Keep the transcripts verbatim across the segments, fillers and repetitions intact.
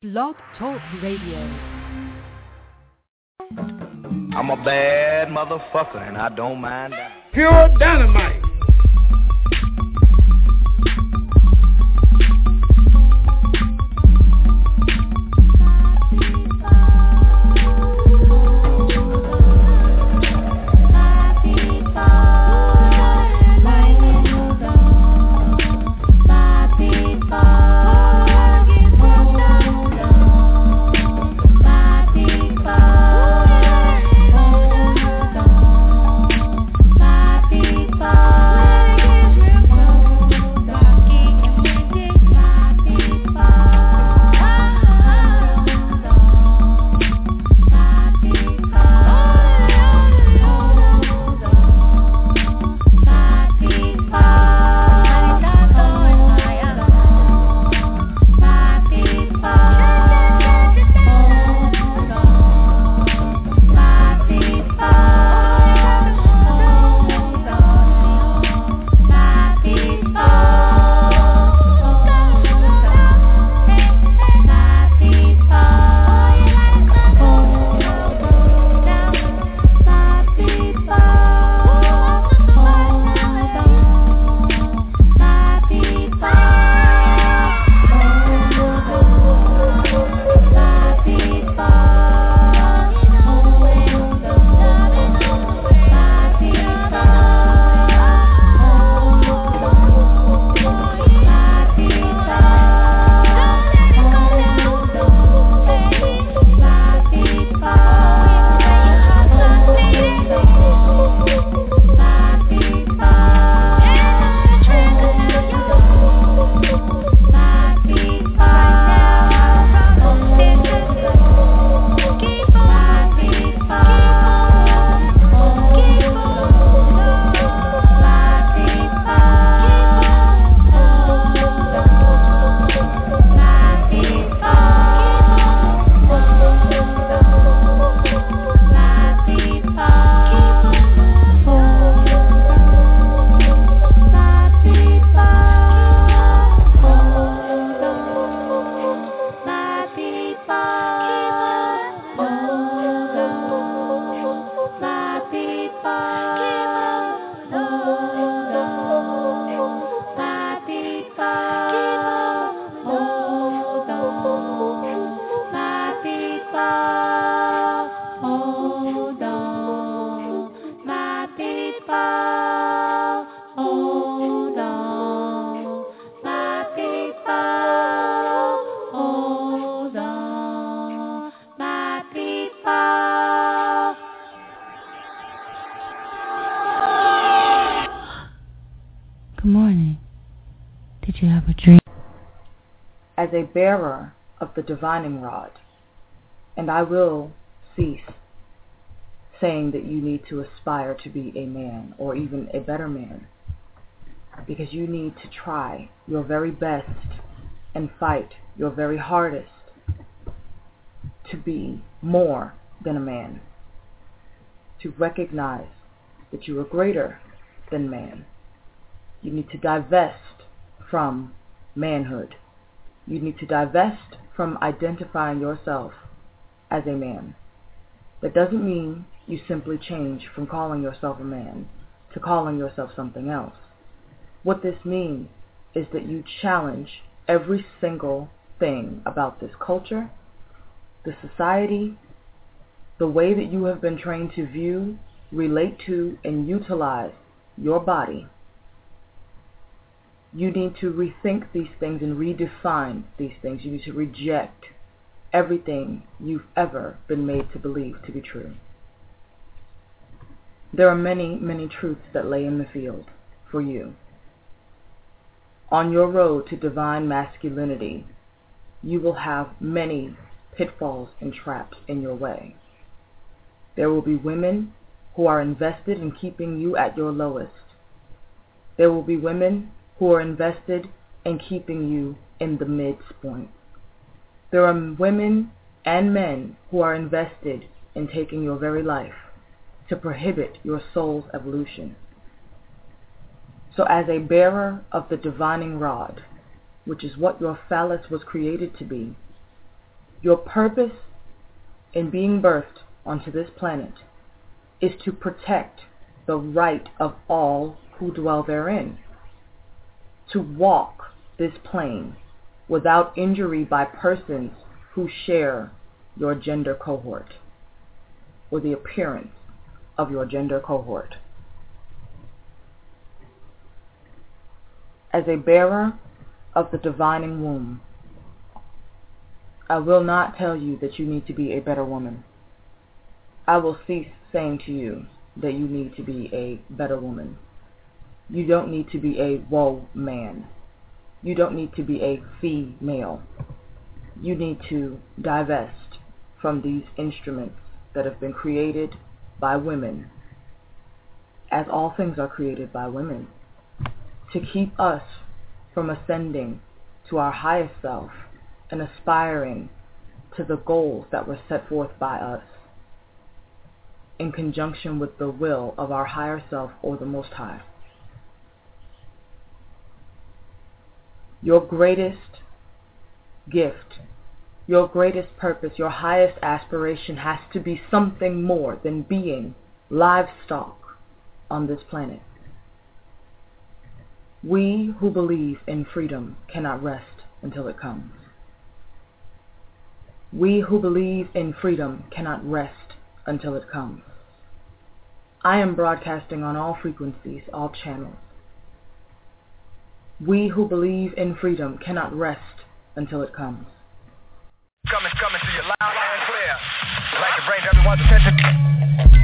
Blog Talk Radio. I'm a bad motherfucker and I don't mind that. Pure dynamite. As a bearer of the divining rod, and I will cease saying that you need to aspire to be a man or even a better man, because you need to try your very best and fight your very hardest to be more than a man, to recognize that you are greater than man. You need to divest from manhood. You need to divest from identifying yourself as a man. That doesn't mean you simply change from calling yourself a man to calling yourself something else. What this means is that you challenge every single thing about this culture, the society, the way that you have been trained to view, relate to, and utilize your body. You need to rethink these things and redefine these things. You need to reject everything you've ever been made to believe to be true. There are many, many truths that lay in the field for you. On your road to divine masculinity, you will have many pitfalls and traps in your way. There will be women who are invested in keeping you at your lowest. There will be women who are invested in keeping you in the midpoint. There are women and men who are invested in taking your very life to prohibit your soul's evolution. So as a bearer of the divining rod, which is what your phallus was created to be, your purpose in being birthed onto this planet is to protect the right of all who dwell therein, to walk this plane without injury by persons who share your gender cohort or the appearance of your gender cohort. As a bearer of the divining womb, I will not tell you that you need to be a better woman. I will cease saying to you that you need to be a better woman. You don't need to be a woe man. You don't need to be a female. You need to divest from these instruments that have been created by women, as all things are created by women, to keep us from ascending to our highest self and aspiring to the goals that were set forth by us in conjunction with the will of our higher self or the Most High. Your greatest gift, your greatest purpose, your highest aspiration has to be something more than being livestock on this planet. We who believe in freedom cannot rest until it comes. We who believe in freedom cannot rest until it comes. I am broadcasting on all frequencies, all channels. We who believe in freedom cannot rest until it comes. Coming, coming to you loud and clear. I'd like to bring everyone's attention. Music.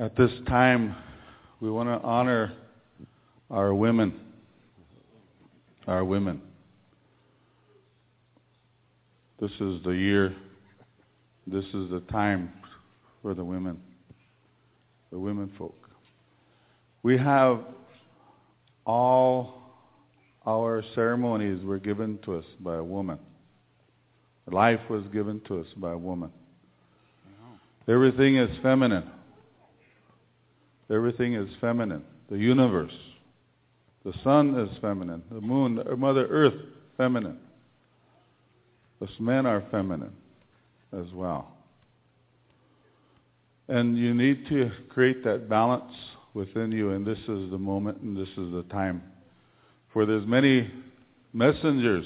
At this time, we want to honor our women, our women. This is the year, this is the time for the women, the women folk. We have all our ceremonies were given to us by a woman. Life was given to us by a woman. Everything is feminine. Everything is feminine. The universe. The sun is feminine. The moon, Mother Earth, feminine. Us men are feminine as well. And you need to create that balance within you, and this is the moment and this is the time. For there's many messengers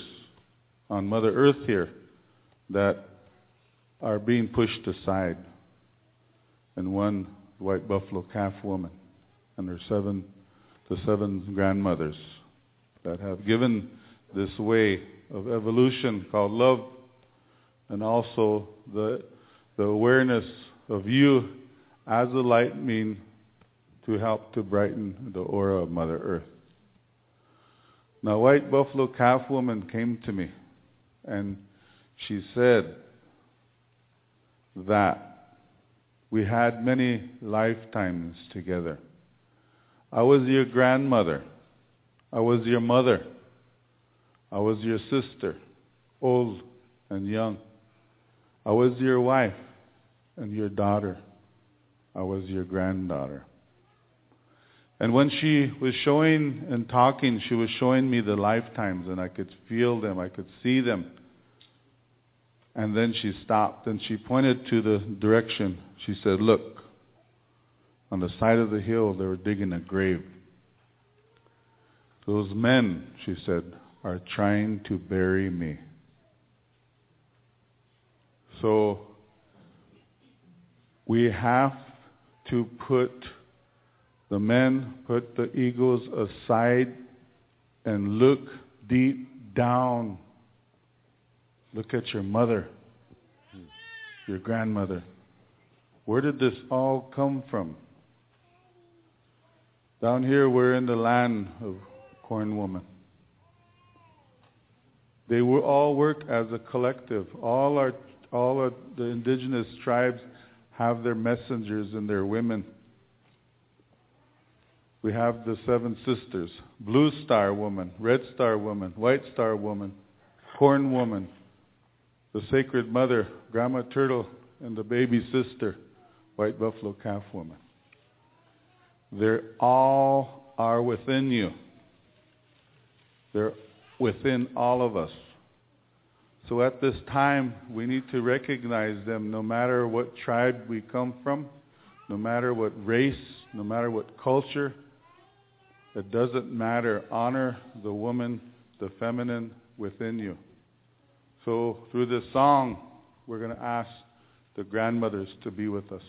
on Mother Earth here that are being pushed aside. And one White Buffalo Calf Woman and her seven, the seven grandmothers that have given this way of evolution called love, and also the the awareness of you as a light mean to help to brighten the aura of Mother Earth. Now, White Buffalo Calf Woman came to me, and she said that we had many lifetimes together. I was your grandmother. I was your mother. I was your sister, old and young. I was your wife and your daughter. I was your granddaughter. And when she was showing and talking, she was showing me the lifetimes, and I could feel them, I could see them. And then she stopped, and she pointed to the direction. She said, look, on the side of the hill, they were digging a grave. Those men, she said, are trying to bury me. So we have to put the men, put the egos aside and look deep down. Look at your mother, your grandmother. Where did this all come from? Down here, we're in the land of Corn Woman. They will all work as a collective. All our, all our, the indigenous tribes have their messengers and their women. We have the seven sisters, Blue Star Woman, Red Star Woman, White Star Woman, Corn Woman, the Sacred Mother, Grandma Turtle, and the baby sister, White Buffalo Calf Woman. They all are within you. They're within all of us. So at this time, we need to recognize them no matter what tribe we come from, no matter what race, no matter what culture. It doesn't matter. Honor the woman, the feminine within you. So through this song, we're going to ask the grandmothers to be with us.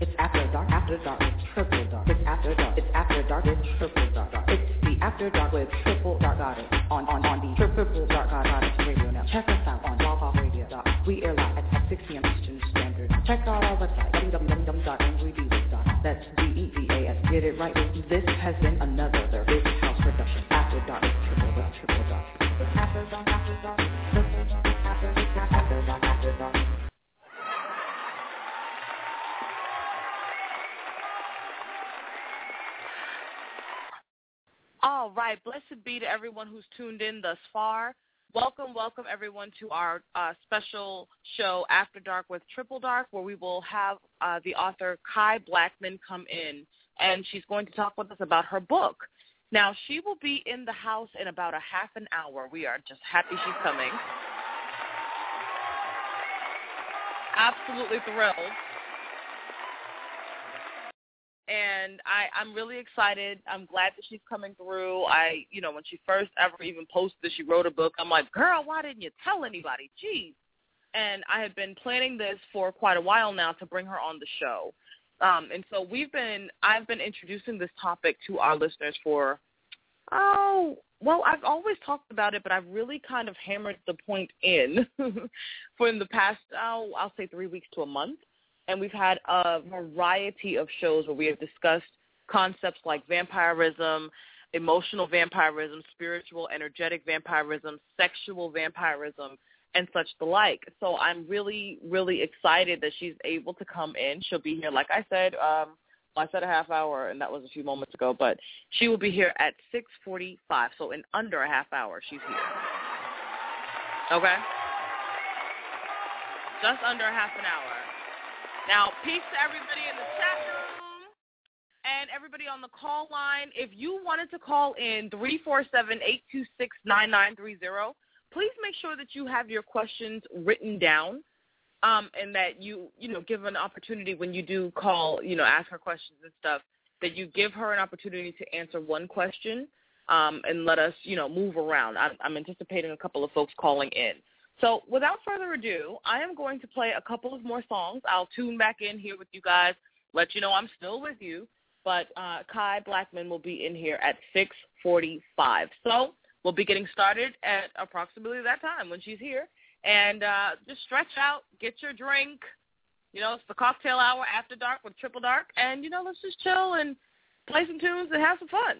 It's after dark, after dark, it's triple dark. It's after dark, it's after dark, it's triple dark. It's the after dark with triple dark goddess on on on the triple dark goddess radio now. Check us out on Love Off Radio. We air live at six p.m. Eastern Standard. Check out our website w w w dot angry divas dot com. That's D E V A S. Get it right. This has been another big house production. After dark, it's triple dark, triple dark. It's after dark, after dark, after dark, after dark. All right, blessed be to everyone who's tuned in thus far. Welcome, welcome everyone to our uh, special show, After Dark with Triple Dark, where we will have uh, the author Kai Blackman come in, and she's going to talk with us about her book. Now, she will be in the house in about a half an hour. We are just happy she's coming. absolutely thrilled. And I, I'm really excited. I'm glad that she's coming through. I, you know, when she first ever even posted, she wrote a book. I'm like, girl, why didn't you tell anybody? Jeez. And I have been planning this for quite a while now to bring her on the show. Um, and so we've been, I've been introducing this topic to our listeners for, oh, well, I've always talked about it, but I've really kind of hammered the point in for in the past, oh, I'll say three weeks to a month. And we've had a variety of shows where we have discussed concepts like vampirism, emotional vampirism, spiritual, energetic vampirism, sexual vampirism, and such the like. So I'm really, really excited that she's able to come in. She'll be here, like I said, um, well, I said a half hour, and that was a few moments ago, but she will be here at six forty-five. So in under a half hour, she's here. Okay? Just under half an hour. Now, peace to everybody in the chat room and everybody on the call line. If you wanted to call in three four seven, eight two six, nine nine three zero, please make sure that you have your questions written down um, and that you, you know, give an opportunity when you do call, you know, ask her questions and stuff, that you give her an opportunity to answer one question um, and let us, you know, move around. I'm, I'm anticipating a couple of folks calling in. So without further ado, I am going to play a couple of more songs. I'll tune back in here with you guys, let you know I'm still with you. But uh, Kai Blackman will be in here at six forty-five. So we'll be getting started at approximately that time when she's here. And uh, just stretch out, get your drink. You know, it's the cocktail hour after dark with Triple Dark. And, you know, let's just chill and play some tunes and have some fun.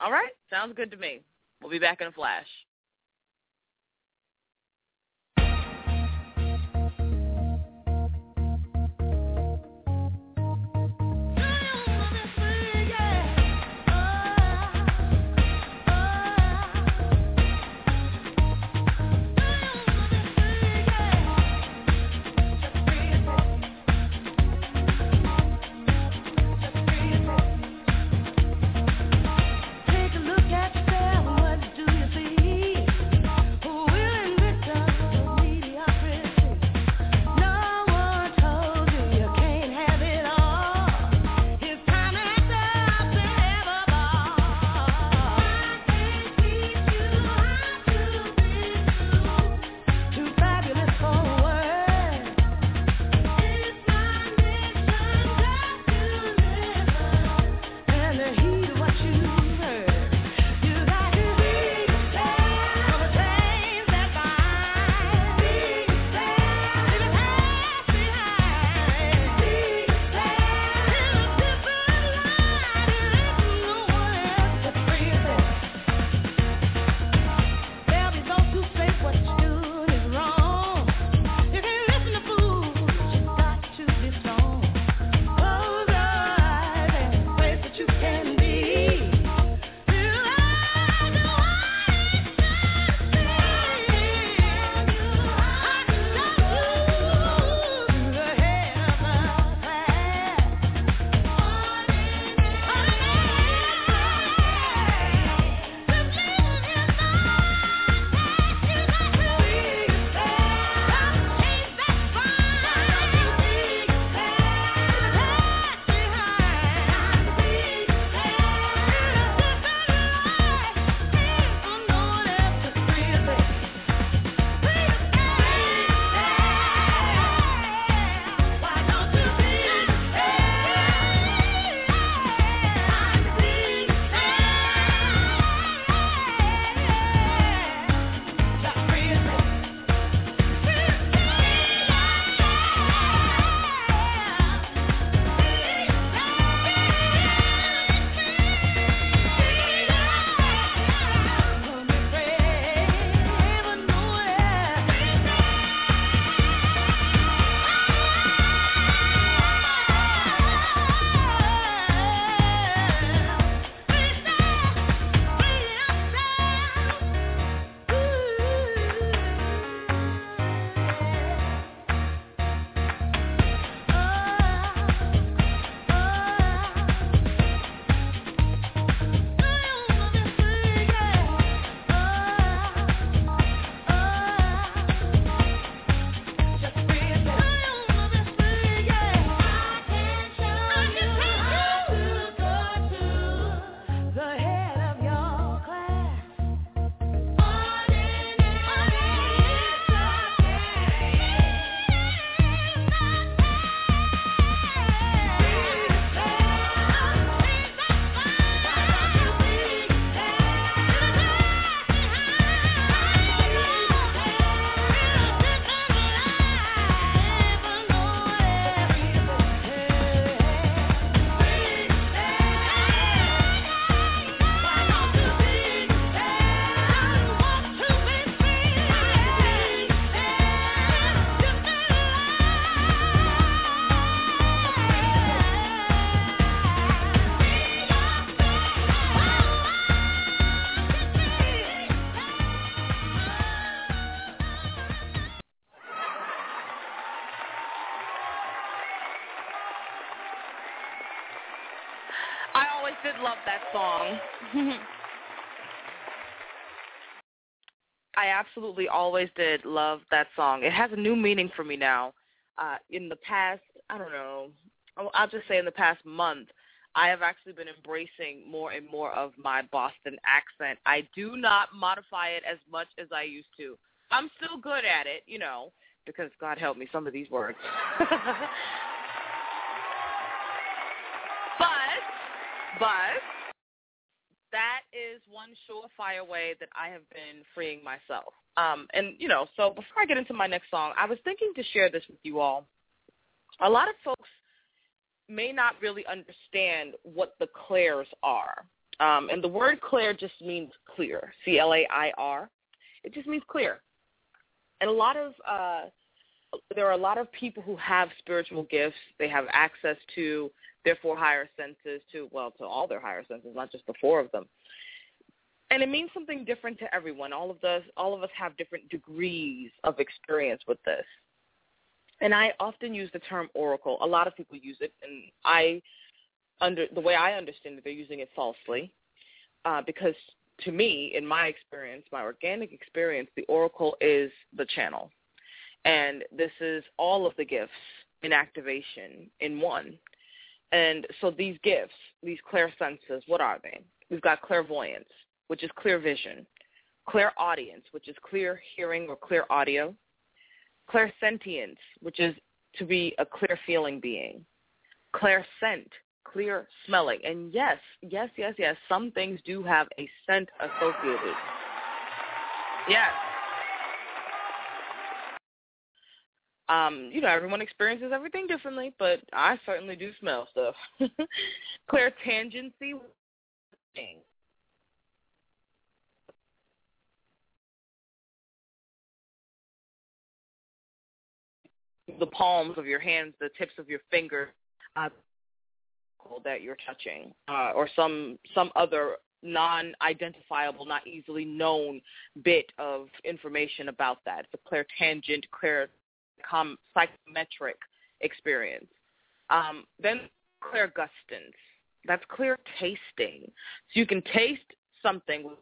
All right? Sounds good to me. We'll be back in a flash. Take a look at yourself and what do you see? I always did love that song. I absolutely always did love that song. It has a new meaning for me now. Uh, in the past, I don't know, I'll just say in the past month, I have actually been embracing more and more of my Boston accent. I do not modify it as much as I used to. I'm still good at it, you know, because God help me, some of these words. But, but that is one surefire way that I have been freeing myself. Um, and, you know, so before I get into my next song, I was thinking to share this with you all. A lot of folks may not really understand what the clairs are. Um, and the word clair just means clear, C L A I R. It just means clear. And a lot of uh, there are a lot of people who have spiritual gifts. They have access to their four higher senses, to, well, to all their higher senses, not just the four of them. And it means something different to everyone. All of us, all of us have different degrees of experience with this. And I often use the term oracle. A lot of people use it, and I, under the way I understand it, they're using it falsely, uh, because to me, in my experience, my organic experience, the oracle is the channel, and this is all of the gifts in activation in one. And so these gifts, these clairsenses, what are they? We've got clairvoyance, which is clear vision, clairaudience, which is clear hearing or clear audio, clairsentience, which is to be a clear-feeling being, clairscent, clear smelling. And yes, yes, yes, yes, some things do have a scent associated. Yes. Um, you know, everyone experiences everything differently, but I certainly do smell stuff. Clairtangency. The palms of your hands, the tips of your fingers uh, that you're touching, uh, or some some other non-identifiable, not easily known bit of information about that. It's a clairtangent, clair com- psychometric experience. Um, then clairgustance. That's clear tasting. So you can taste something with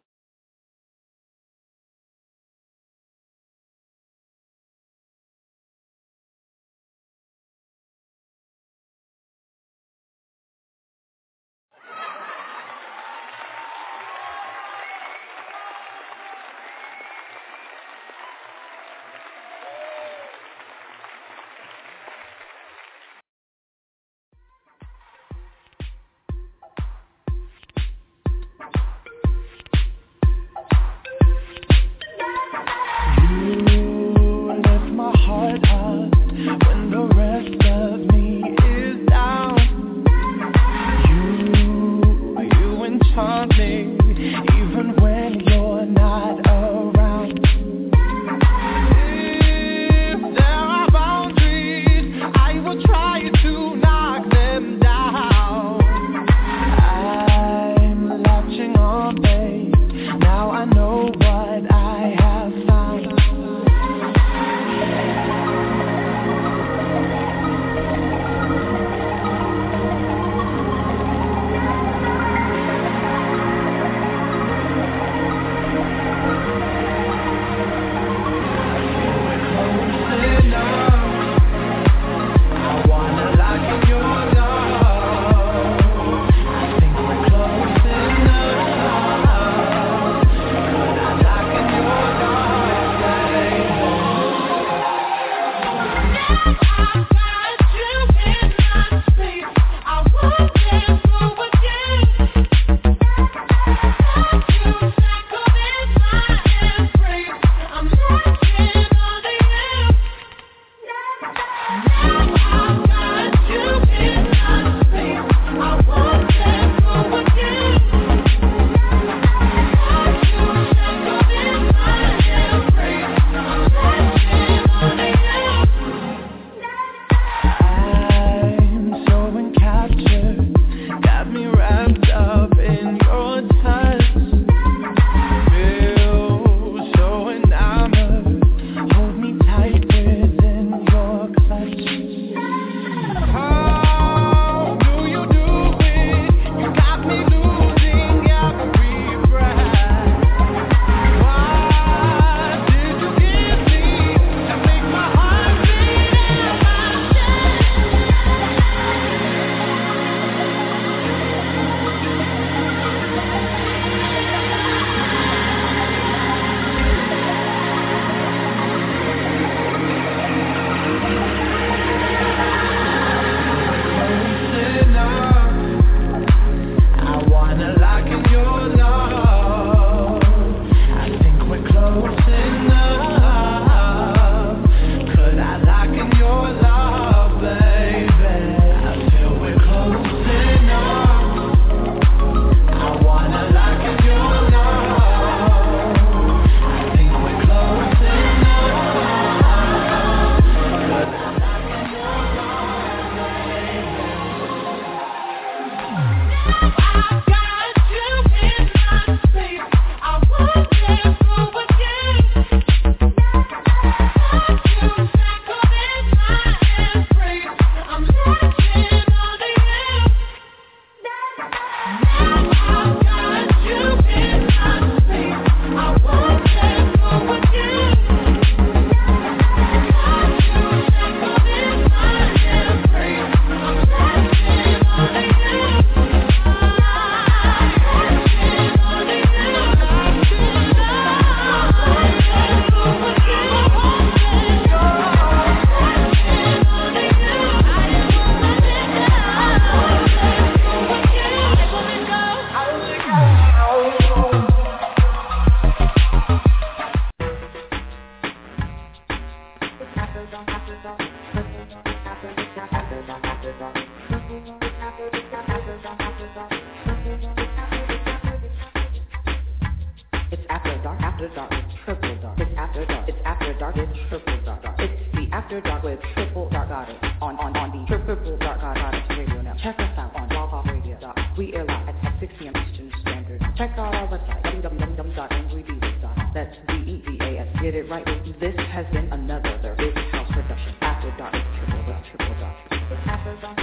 Dark with Triple Dark. It's the After Dark with Triple Dark Goddess on, on, on the Triple Dark Goddess Radio now. Check us out on Blog Talk Radio. We air live at six p.m. Eastern Standard. Check out our website, w w w dot angry divas dot com. That's D E V A S. Get it right. This has been another Big House production. After Dark with Triple Dark. Triple Dark. It's After Dark.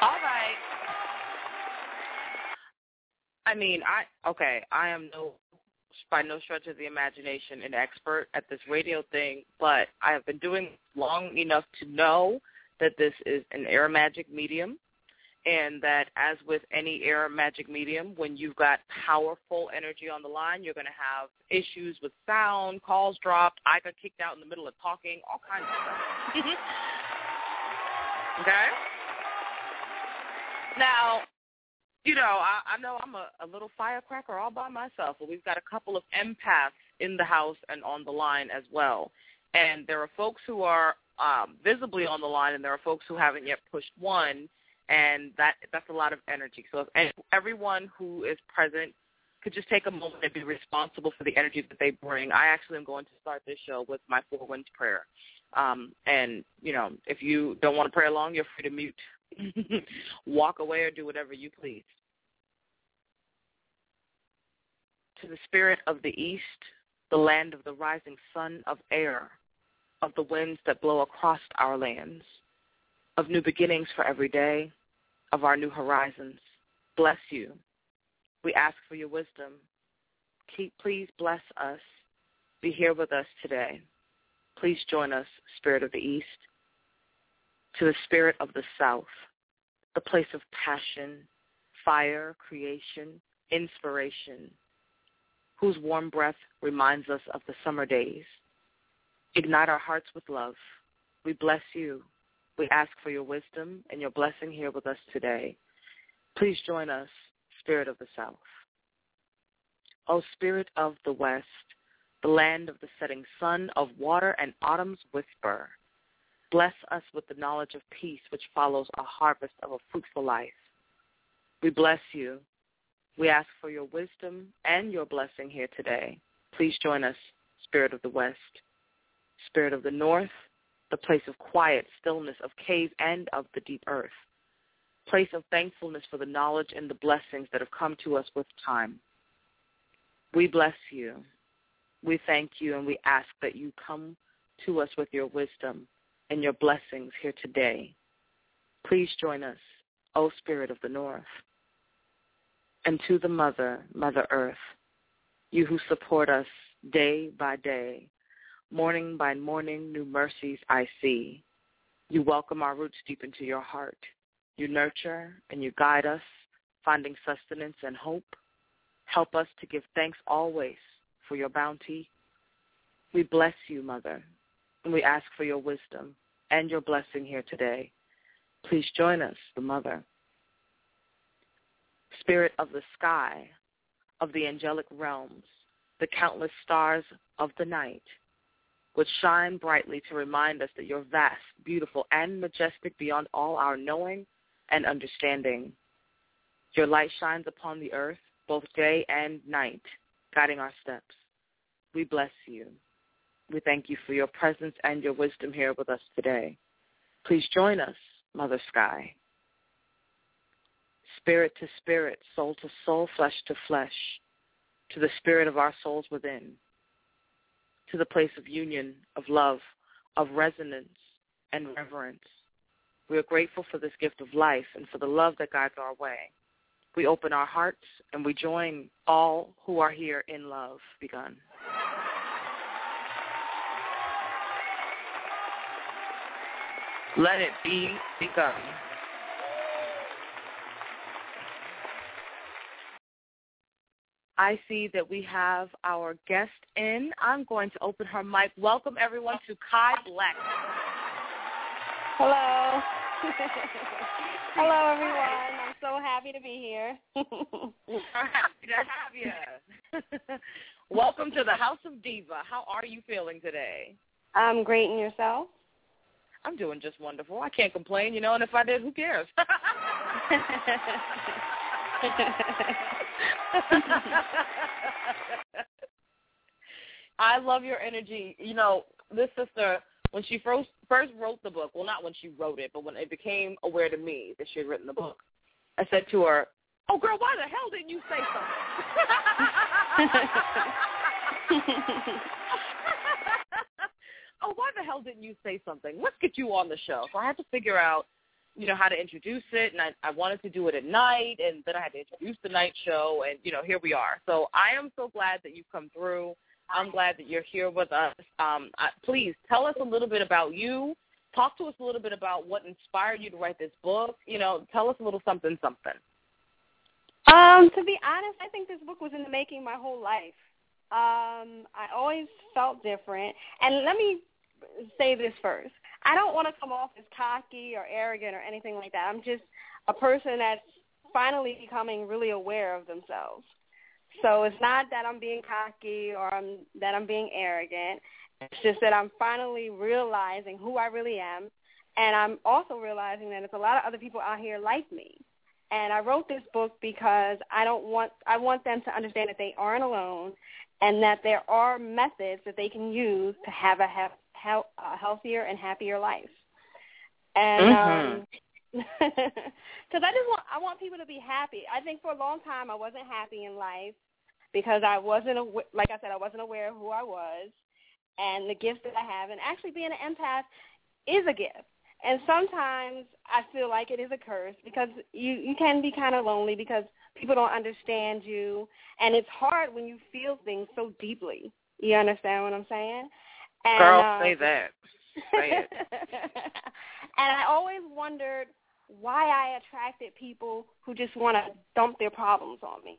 All right. I mean, I okay, I am no, by no stretch of the imagination, an expert at this radio thing, but I have been doing long enough to know that this is an air magic medium, and that as with any air magic medium, when you've got powerful energy on the line, you're going to have issues with sound, calls dropped, I got kicked out in the middle of talking, all kinds of stuff. Okay? Now, you know, I, I know I'm a, a little firecracker all by myself, but we've got a couple of empaths in the house and on the line as well. And there are folks who are um, visibly on the line, and there are folks who haven't yet pushed one, and that that's a lot of energy. So if any, everyone who is present could just take a moment and be responsible for the energy that they bring. I actually am going to start this show with my Four Winds prayer. Um, and, you know, if you don't want to pray along, you're free to mute. Walk away or do whatever you please. To the spirit of the east, the land of the rising sun, of air, of the winds that blow across our lands, of new beginnings for every day, of our new horizons, bless you. We ask for your wisdom. Keep, please bless us. Be here with us today. Please join us, spirit of the east. To the spirit of the South, the place of passion, fire, creation, inspiration, whose warm breath reminds us of the summer days. Ignite our hearts with love. We bless you. We ask for your wisdom and your blessing here with us today. Please join us, spirit of the South. O spirit of the West, the land of the setting sun, of water and autumn's whisper, bless us with the knowledge of peace which follows a harvest of a fruitful life. We bless you. We ask for your wisdom and your blessing here today. Please join us, spirit of the West, spirit of the North, the place of quiet, stillness, of caves and of the deep earth, place of thankfulness for the knowledge and the blessings that have come to us with time. We bless you. We thank you, and we ask that you come to us with your wisdom and your blessings here today. Please join us, O Spirit of the North. And to the Mother, Mother Earth, you who support us day by day, morning by morning, new mercies I see. You welcome our roots deep into your heart. You nurture and you guide us, finding sustenance and hope. Help us to give thanks always for your bounty. We bless you, Mother, and we ask for your wisdom and your blessing here today. Please join us, the Mother. Spirit of the sky, of the angelic realms, the countless stars of the night, which shine brightly to remind us that you're vast, beautiful, and majestic beyond all our knowing and understanding. Your light shines upon the earth, both day and night, guiding our steps. We bless you. We thank you for your presence and your wisdom here with us today. Please join us, Mother Sky. Spirit to spirit, soul to soul, flesh to flesh, to the spirit of our souls within, to the place of union, of love, of resonance, and reverence. We are grateful for this gift of life and for the love that guides our way. We open our hearts and we join all who are here in love begun. Let it be begun. I see that we have our guest in. I'm going to open her mic. Welcome, everyone, to Kai Blackman. Hello. Hello, everyone. I'm so happy to be here. We're happy to have you. Welcome to the House of Diva. How are you feeling today? I'm great. And yourself? I'm doing just wonderful. I can't complain, you know, and if I did, who cares? I love your energy. You know, this sister, when she first, first wrote the book, well, not when she wrote it, but when it became aware to me that she had written the book, I said to her, oh, girl, why the hell didn't you say something? oh, why the hell didn't you say something? Let's get you on the show. So I had to figure out, you know, how to introduce it, and I, I wanted to do it at night, and then I had to introduce the night show, and, you know, here we are. So I am so glad that you've come through. I'm glad that you're here with us. Um, I, please tell us a little bit about you. Talk to us a little bit about what inspired you to write this book. You know, tell us a little something, something. Um, to be honest, I think this book was in the making my whole life. Um, I always felt different. And let me say this first. I don't want to come off as cocky or arrogant or anything like that. I'm just a person that's finally becoming really aware of themselves. So it's not that I'm being cocky or I'm, that I'm being arrogant. It's just that I'm finally realizing who I really am, and I'm also realizing that there's a lot of other people out here like me. And I wrote this book because I don't want I want them to understand that they aren't alone and that there are methods that they can use to have a, have, have a healthier and happier life. And mm-hmm. um, because I just want I want people to be happy. I think for a long time I wasn't happy in life because I wasn't aw- like I said I wasn't aware of who I was and the gifts that I have. And actually being an empath is a gift. And sometimes I feel like it is a curse because you, you can be kind of lonely because people don't understand you. And it's hard when you feel things so deeply. You understand what I'm saying? And, girl, um, say that. Say it. And I always wondered why I attracted people who just want to dump their problems on me.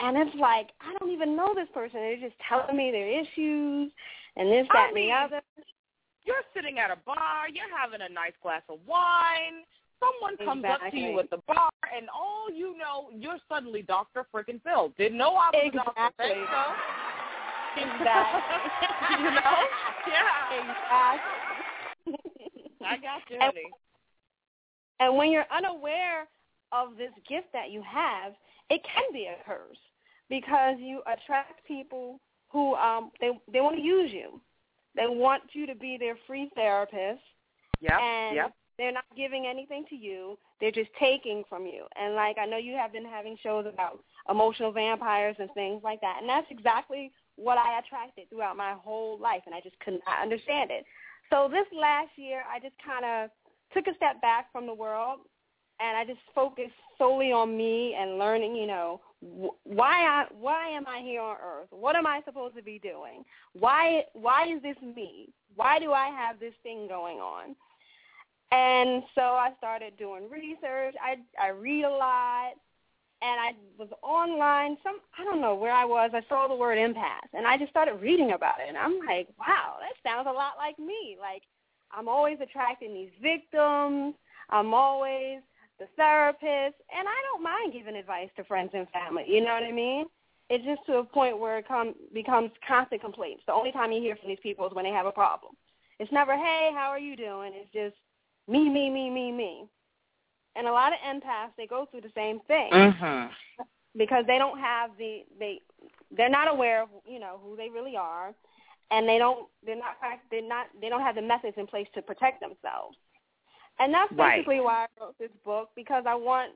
And it's like, I don't even know this person. They're just telling me their issues and this, that, I mean, and the other. You're sitting at a bar. You're having a nice glass of wine. Someone comes exactly. up to you at the bar, and all you know, you're suddenly Doctor Frickin' Phil. Didn't know I was exactly. Doctor Phil. Exactly. You know? Yeah. Exactly. I got you, honey. And, and when you're unaware of this gift that you have, it can be a curse because you attract people who um, they they want to use you. They want you to be their free therapist, yep, and yep. they're not giving anything to you. They're just taking from you. And, like, I know you have been having shows about emotional vampires and things like that, and that's exactly what I attracted throughout my whole life, and I just could not understand it. So this last year, I just kind of took a step back from the world, and I just focused solely on me and learning, you know, why I, why am I here on earth? What am I supposed to be doing? Why why is this me? Why do I have this thing going on? And so I started doing research. I, I read a lot, and I was online. Some I don't know where I was. I saw the word empath, and I just started reading about it. And I'm like, wow, that sounds a lot like me. Like, I'm always attracting these victims. I'm always the therapist, and I don't mind giving advice to friends and family, you know what I mean? It's just to a point where it come, becomes constant complaints. The only time you hear from these people is when they have a problem. It's never, hey, how are you doing? It's just me, me, me, me, me. And a lot of empaths, they go through the same thing uh-huh. because they don't have the, they, they're not aware of, you know, who they really are, and they don't, they're not, they're not, they don't have the methods in place to protect themselves. And that's basically right. why I wrote this book, because I want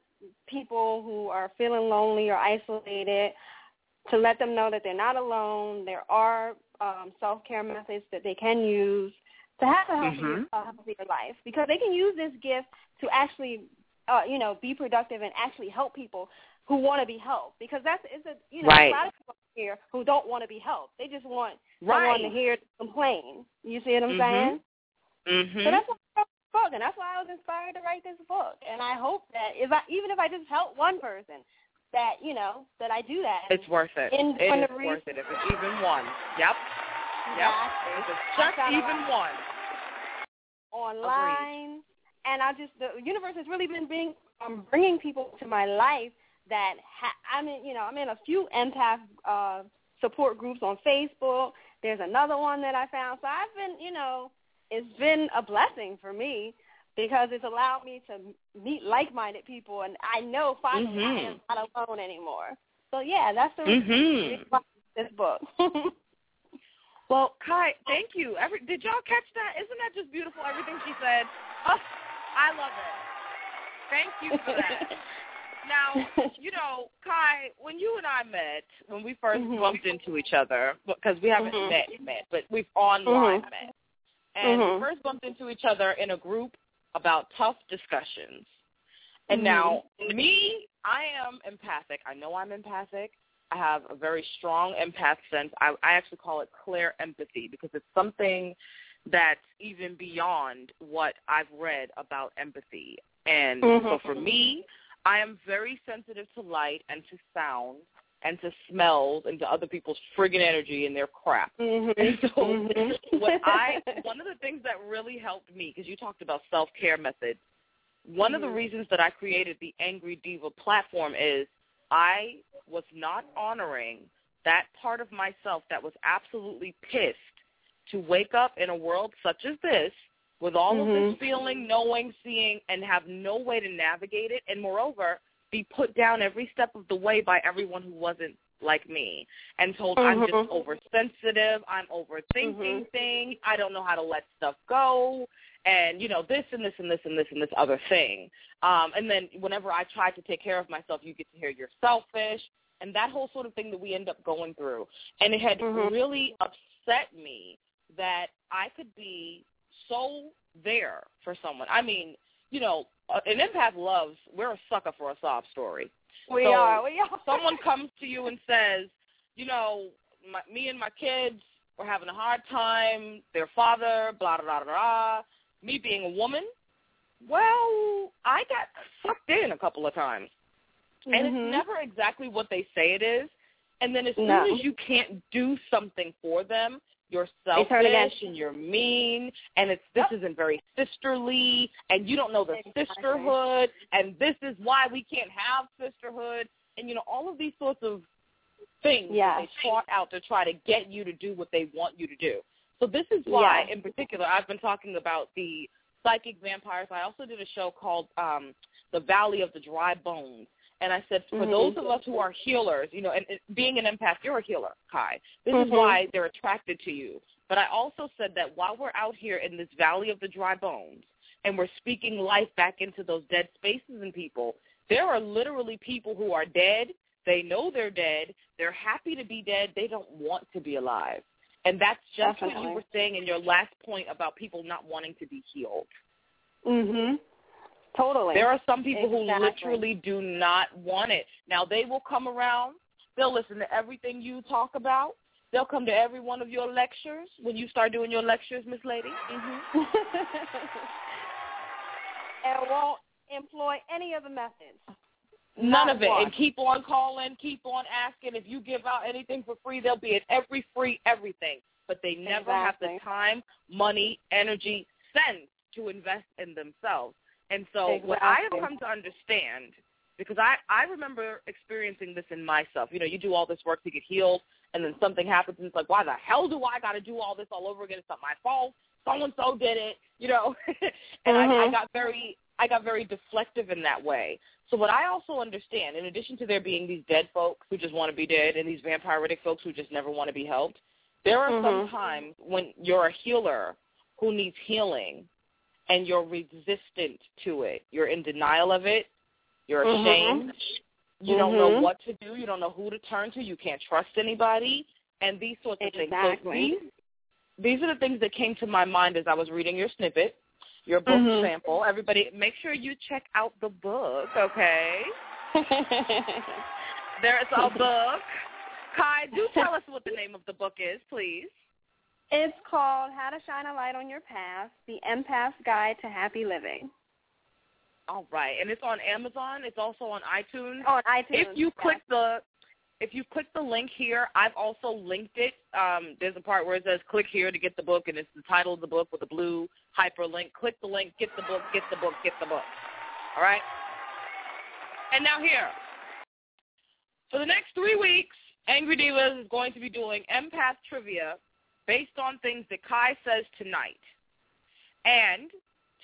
people who are feeling lonely or isolated to let them know that they're not alone. There are um, self-care methods that they can use to have a healthier, mm-hmm. uh, healthier life, because they can use this gift to actually, uh, you know, be productive and actually help people who want to be helped. Because that's it's a you know right. a lot of people here who don't want to be helped. They just want right. someone to hear to complain. You see what I'm mm-hmm. saying? Mm-hmm. So that's what I'm book, and that's why I was inspired to write this book. And I hope that if I, even if I just help one person, that, you know, that I do that. It's worth it. In, it is reason. Worth it if it's even one. Yep. Yep. If it's just even one. Online. Agreed. And I just, the universe has really been being, um, bringing people to my life that, ha- I mean, you know, I'm in a few empath uh, support groups on Facebook. There's another one that I found. So I've been, you know, it's been a blessing for me because it's allowed me to meet like-minded people, and I know finally mm-hmm. I am not alone anymore. So, yeah, that's the reason mm-hmm. this book. Well, Kai, thank you. Every, did y'all catch that? Isn't that just beautiful, everything she said? Oh, I love it. Thank you for that. Now, you know, Kai, when you and I met, when we first mm-hmm. bumped into each other, because we haven't mm-hmm. met, met, but we've online mm-hmm. met, and mm-hmm. we first bumped into each other in a group about tough discussions. And mm-hmm. now, me, I am empathic. I know I'm empathic. I have a very strong empath sense. I, I actually call it clear empathy because it's something that's even beyond what I've read about empathy. And mm-hmm. so for me, I am very sensitive to light and to sound and to smells and to other people's friggin' energy and their crap. Mm-hmm. And so mm-hmm. what I, one of the things that really helped me, because you talked about self-care methods, one mm-hmm. of the reasons that I created the Angry Diva platform is I was not honoring that part of myself that was absolutely pissed to wake up in a world such as this with all mm-hmm. of this feeling, knowing, seeing, and have no way to navigate it, and moreover, be put down every step of the way by everyone who wasn't like me and told mm-hmm. I'm just oversensitive, I'm overthinking mm-hmm. things, I don't know how to let stuff go, and, you know, this and this and this and this and this other thing. Um, and then whenever I try to take care of myself, you get to hear you're selfish, and that whole sort of thing that we end up going through. And it had mm-hmm. really upset me that I could be so there for someone. I mean, you know, an empath loves, we're a sucker for a sob story. We so are. We are. Someone comes to you and says, you know, my, me and my kids, we're having a hard time, their father, blah, blah, blah, blah. Me being a woman, well, I got sucked in a couple of times. Mm-hmm. And it's never exactly what they say it is. And then as soon no. as you can't do something for them, you're selfish and you're mean, and it's this isn't very sisterly, and you don't know the sisterhood, and this is why we can't have sisterhood, and, you know, all of these sorts of things yeah. that they trot out to try to get you to do what they want you to do. So this is why, yeah. in particular, I've been talking about the psychic vampires. I also did a show called um, The Valley of the Dry Bones. And I said, for mm-hmm. those of us who are healers, you know, and, and being an empath, you're a healer, Kai. This mm-hmm. is why they're attracted to you. But I also said that while we're out here in this valley of the dry bones and we're speaking life back into those dead spaces and people, there are literally people who are dead. They know they're dead. They're happy to be dead. They don't want to be alive. And that's just Definitely. What you were saying in your last point about people not wanting to be healed. Mm-hmm. Totally. There are some people exactly. who literally do not want it. Now, they will come around. They'll listen to everything you talk about. They'll come to every one of your lectures when you start doing your lectures, Miss Lady. Mm-hmm. And won't employ any of the methods. None not of it. One. And keep on calling, keep on asking. If you give out anything for free, they'll be at every free everything. But they never exactly. have the time, money, energy, sense to invest in themselves. And so exactly. what I have come to understand, because I, I remember experiencing this in myself. You know, you do all this work to get healed, and then something happens, and it's like, why the hell do I got to do all this all over again? It's not my fault. So-and-so did it, you know. And mm-hmm. I, I got very I got very deflective in that way. So what I also understand, in addition to there being these dead folks who just want to be dead and these vampiritic folks who just never want to be helped, there are mm-hmm. some times when you're a healer who needs healing, and you're resistant to it. You're in denial of it. You're ashamed. Mm-hmm. You mm-hmm. don't know what to do. You don't know who to turn to. You can't trust anybody. And these sorts of exactly. things. So these, these are the things that came to my mind as I was reading your snippet, your book mm-hmm. sample. Everybody, make sure you check out the book, okay? There's a book. Kai, do tell us what the name of the book is, please. It's called How to Shine a Light on Your Path: The Empath's Guide to Happy Living. All right, and it's on Amazon. It's also on iTunes. On iTunes. If you yeah. click the, if you click the link here, I've also linked it. Um, there's a part where it says "Click here to get the book," and it's the title of the book with a blue hyperlink. Click the link, get the book, get the book, get the book. All right. And now here, for the next three weeks, Angry Divas is going to be doing empath trivia, based on things that Kai says tonight. And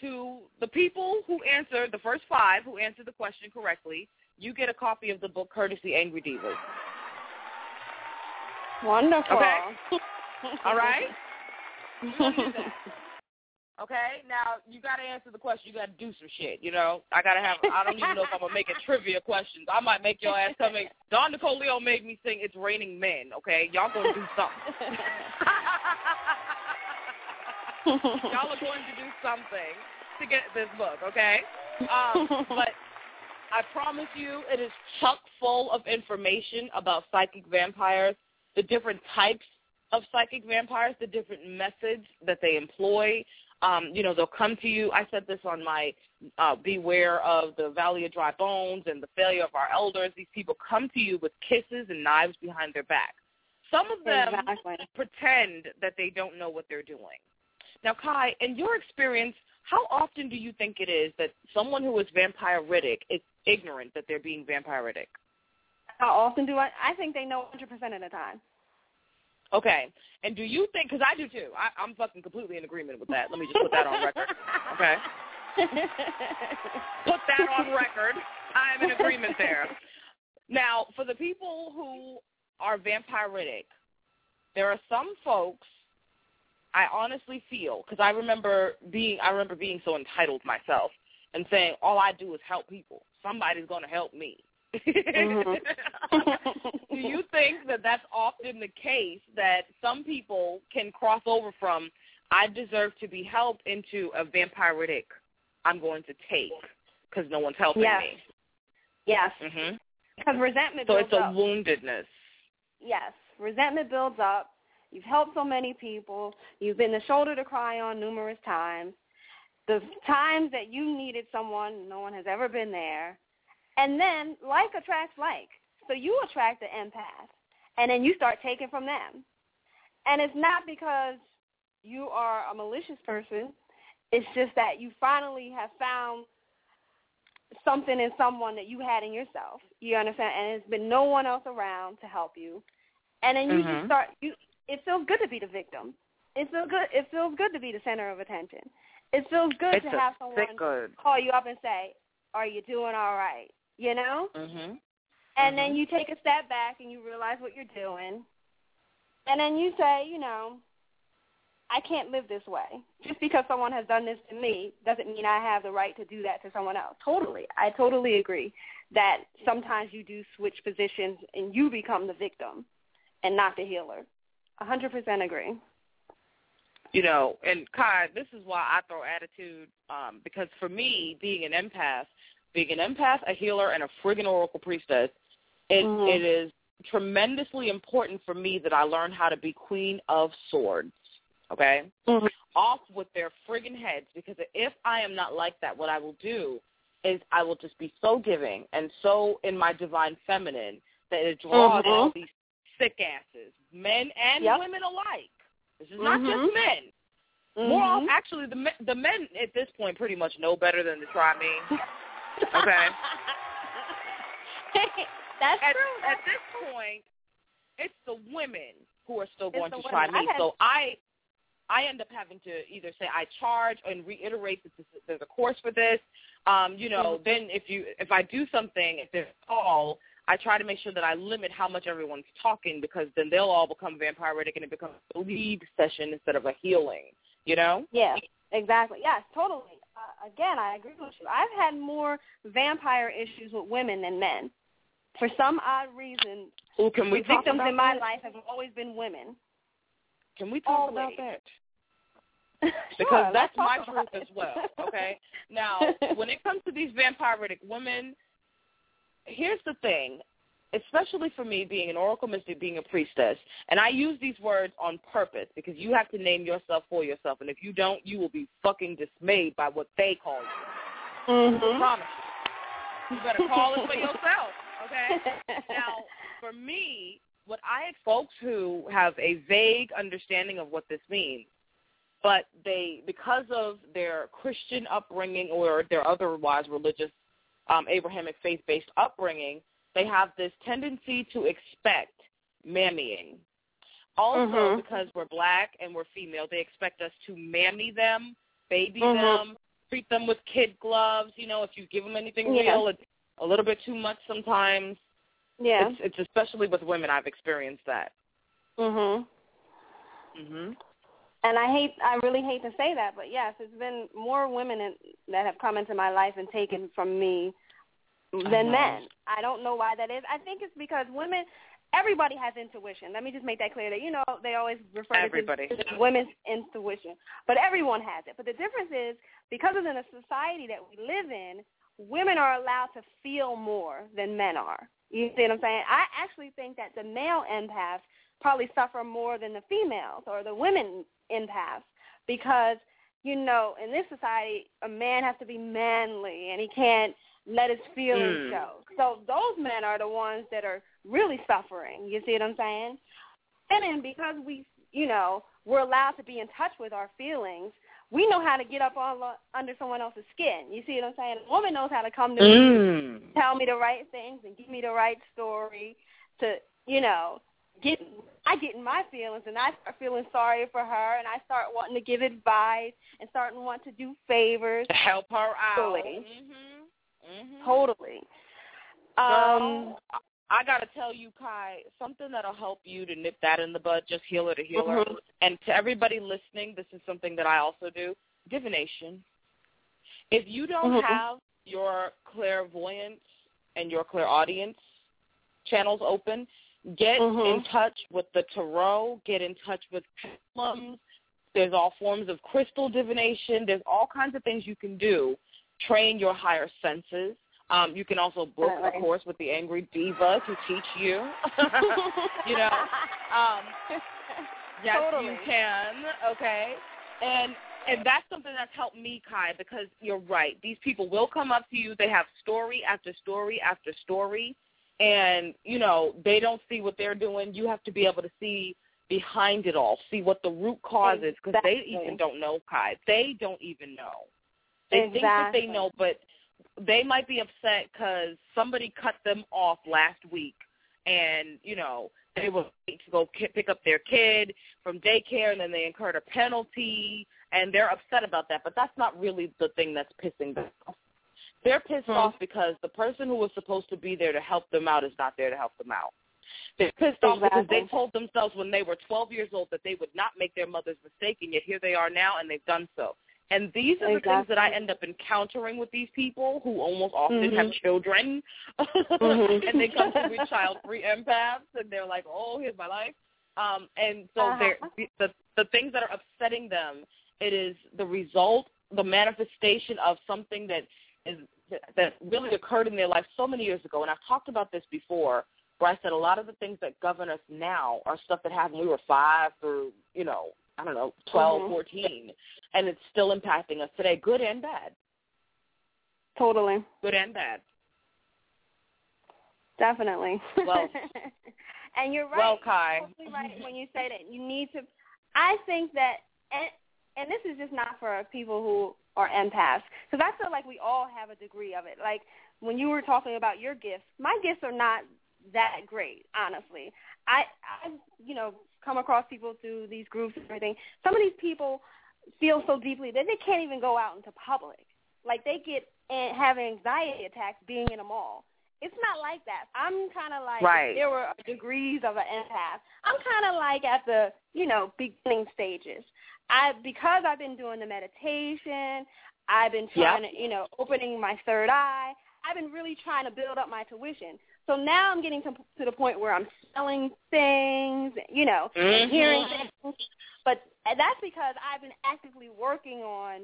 to the people who answer, the first five who answer the question correctly, you get a copy of the book courtesy Angry Divas. Wonderful. Okay? All right? You don't do that. Okay? Now, you got to answer the question. You got to do some shit, you know? I got to have, I don't even know if I'm going to make it trivia questions. I might make your ass come in. Don Nicole Leo made me sing It's Raining Men, okay? Y'all going to do something. Y'all are going to do something to get this book, okay? Um, but I promise you it is chock full of information about psychic vampires, the different types of psychic vampires, the different methods that they employ. Um, you know, they'll come to you. I said this on my uh, Beware of the Valley of Dry Bones and the Failure of Our Elders. These people come to you with kisses and knives behind their back. Some of them exactly. pretend that they don't know what they're doing. Now, Kai, in your experience, how often do you think it is that someone who is vampiritic is ignorant that they're being vampiritic? How often do I? I think they know one hundred percent of the time. Okay. And do you think, because I do too. I, I'm fucking completely in agreement with that. Let me just put that on record. Okay? Put that on record. I'm in agreement there. Now, for the people who are vampiritic, there are some folks I honestly feel, because I remember being I remember being so entitled myself and saying, all I do is help people. Somebody's going to help me. Mm-hmm. Do you think that that's often the case, that some people can cross over from I deserve to be helped into a vampiritic I'm going to take because no one's helping yes. me? Yes. Mm-hmm. Because resentment so builds up. So it's a woundedness. Yes. Resentment builds up. You've helped so many people. You've been the shoulder to cry on numerous times. The times that you needed someone, no one has ever been there. And then like attracts like. So you attract the empath, and then you start taking from them. And it's not because you are a malicious person. It's just that you finally have found something in someone that you had in yourself. You understand? And there's been no one else around to help you. And then you mm-hmm. just start – you. It feels good to be the victim. It feels good. It feels good to be the center of attention. It feels good it's to have someone call you up and say, "Are you doing all right?" You know. Mm-hmm. And mm-hmm. then you take a step back and you realize what you're doing, and then you say, "You know, I can't live this way. Just because someone has done this to me doesn't mean I have the right to do that to someone else." Totally, I totally agree that sometimes you do switch positions and you become the victim and not the healer. one hundred percent agree. You know, and Kai, this is why I throw attitude, um, because for me, being an empath, being an empath, a healer, and a friggin' oracle priestess, it, mm-hmm. it is tremendously important for me that I learn how to be queen of swords, okay? Mm-hmm. Off with their friggin' heads, because if I am not like that, what I will do is I will just be so giving and so in my divine feminine that it draws mm-hmm. all these sick asses, men and yep. women alike. This is mm-hmm. not just men. Mm-hmm. More often, actually, the men, the men at this point pretty much know better than to try me. Okay? Hey, that's at, true. At this point, it's the women who are still it's going to women. try me. I had... So I I end up having to either say I charge and reiterate that this, there's a course for this. Um, you know, mm-hmm. then if you if I do something, if there's all I try to make sure that I limit how much everyone's talking because then they'll all become vampiric and it becomes a lead session instead of a healing, you know? Yeah, exactly. Yes, totally. Uh, again, I agree with you. I've had more vampire issues with women than men. For some odd reason, Ooh, can we the talk victims about in my that? life have always been women. Can we talk always. about that? Because sure, that's my truth as well, okay? Now, when it comes to these vampiric women, here's the thing, especially for me being an oracle mystic, being a priestess, and I use these words on purpose because you have to name yourself for yourself, and if you don't, you will be fucking dismayed by what they call you. Mm-hmm. I promise you. You better call it for yourself, okay? Now, for me, what I folks who have a vague understanding of what this means, but they, because of their Christian upbringing or their otherwise religious Um, Abrahamic faith-based upbringing, they have this tendency to expect mammying. Also, mm-hmm. because we're black and we're female, they expect us to mammy them, baby mm-hmm. them, treat them with kid gloves. You know, if you give them anything yeah. real, it's a little bit too much sometimes. Yeah. It's, it's especially with women, I've experienced that. Mm-hmm. Mm-hmm. And I hate, I really hate to say that, but yes, it's been more women in, that have come into my life and taken from me than men. I don't know why that is. I think it's because women, everybody has intuition. Let me just make that clear. That, you know, they always refer everybody. to women's intuition, but everyone has it. But the difference is because of the society that we live in, women are allowed to feel more than men are. You see what I'm saying? I actually think that the male empaths probably suffer more than the females or the women empaths because, you know, in this society, a man has to be manly and he can't let his feelings mm. go. So those men are the ones that are really suffering. You see what I'm saying? And then because we, you know, we're allowed to be in touch with our feelings, we know how to get up all under someone else's skin. You see what I'm saying? A woman knows how to come to me, mm. tell me the right things and give me the right story to, you know, get I get in my feelings and I start feeling sorry for her and I start wanting to give advice and starting to want to do favors. To help her out. Totally. Mm-hmm. Mm-hmm. Totally. Um, Girl, I got to tell you, Kai, something that will help you to nip that in the bud, just healer to healer. Mm-hmm. And to everybody listening, this is something that I also do, divination. If you don't mm-hmm. have your clairvoyance and your clairaudience channels open, get mm-hmm. in touch with the tarot, get in touch with pendulums. There's all forms of crystal divination. There's all kinds of things you can do. Train your higher senses. Um, you can also book a right. course with the Angry Divas who teach you. you know, um, yes, totally. You can. Okay, and and that's something that's helped me, Kai, because you're right. These people will come up to you. They have story after story after story, and you know they don't see what they're doing. You have to be able to see behind it all, see what the root cause exactly. is, because they even don't know, Kai. They don't even know. They exactly. think that they know, but they might be upset because somebody cut them off last week and, you know, they were late to go k- pick up their kid from daycare and then they incurred a penalty and they're upset about that. But that's not really the thing that's pissing them off. They're pissed mm-hmm. off because the person who was supposed to be there to help them out is not there to help them out. They're pissed exactly. off because they told themselves when they were twelve years old that they would not make their mother's mistake, and yet here they are now and they've done so. And these are the exactly. things that I end up encountering with these people who almost often mm-hmm. have children. mm-hmm. And they come to me child-free empaths, and they're like, oh, here's my life. Um, and so uh-huh. they're, the, the things that are upsetting them, it is the result, the manifestation of something that is that really occurred in their life so many years ago. And I've talked about this before, where I said a lot of the things that govern us now are stuff that happened when we were five through, you know, I don't know, twelve, mm-hmm. fourteen, and it's still impacting us today, good and bad. Totally. Good and bad. Definitely. Well, and you're right. Well, Kai. You're totally right when you say that you need to, I think that, and, and this is just not for people who are empaths, because I feel like we all have a degree of it. Like when you were talking about your gifts, my gifts are not that great, honestly. I, I you know, come across people through these groups and everything. Some of these people feel so deeply that they can't even go out into public. Like they get and have anxiety attacks being in a mall. It's not like that. I'm kind of like right. there were degrees of an empath. I'm kind of like at the, you know, beginning stages. I because I've been doing the meditation, I've been trying yep. to, you know, opening my third eye. I've been really trying to build up my tuition. So now I'm getting to, to the point where I'm smelling things, you know, mm-hmm. and hearing things. But that's because I've been actively working on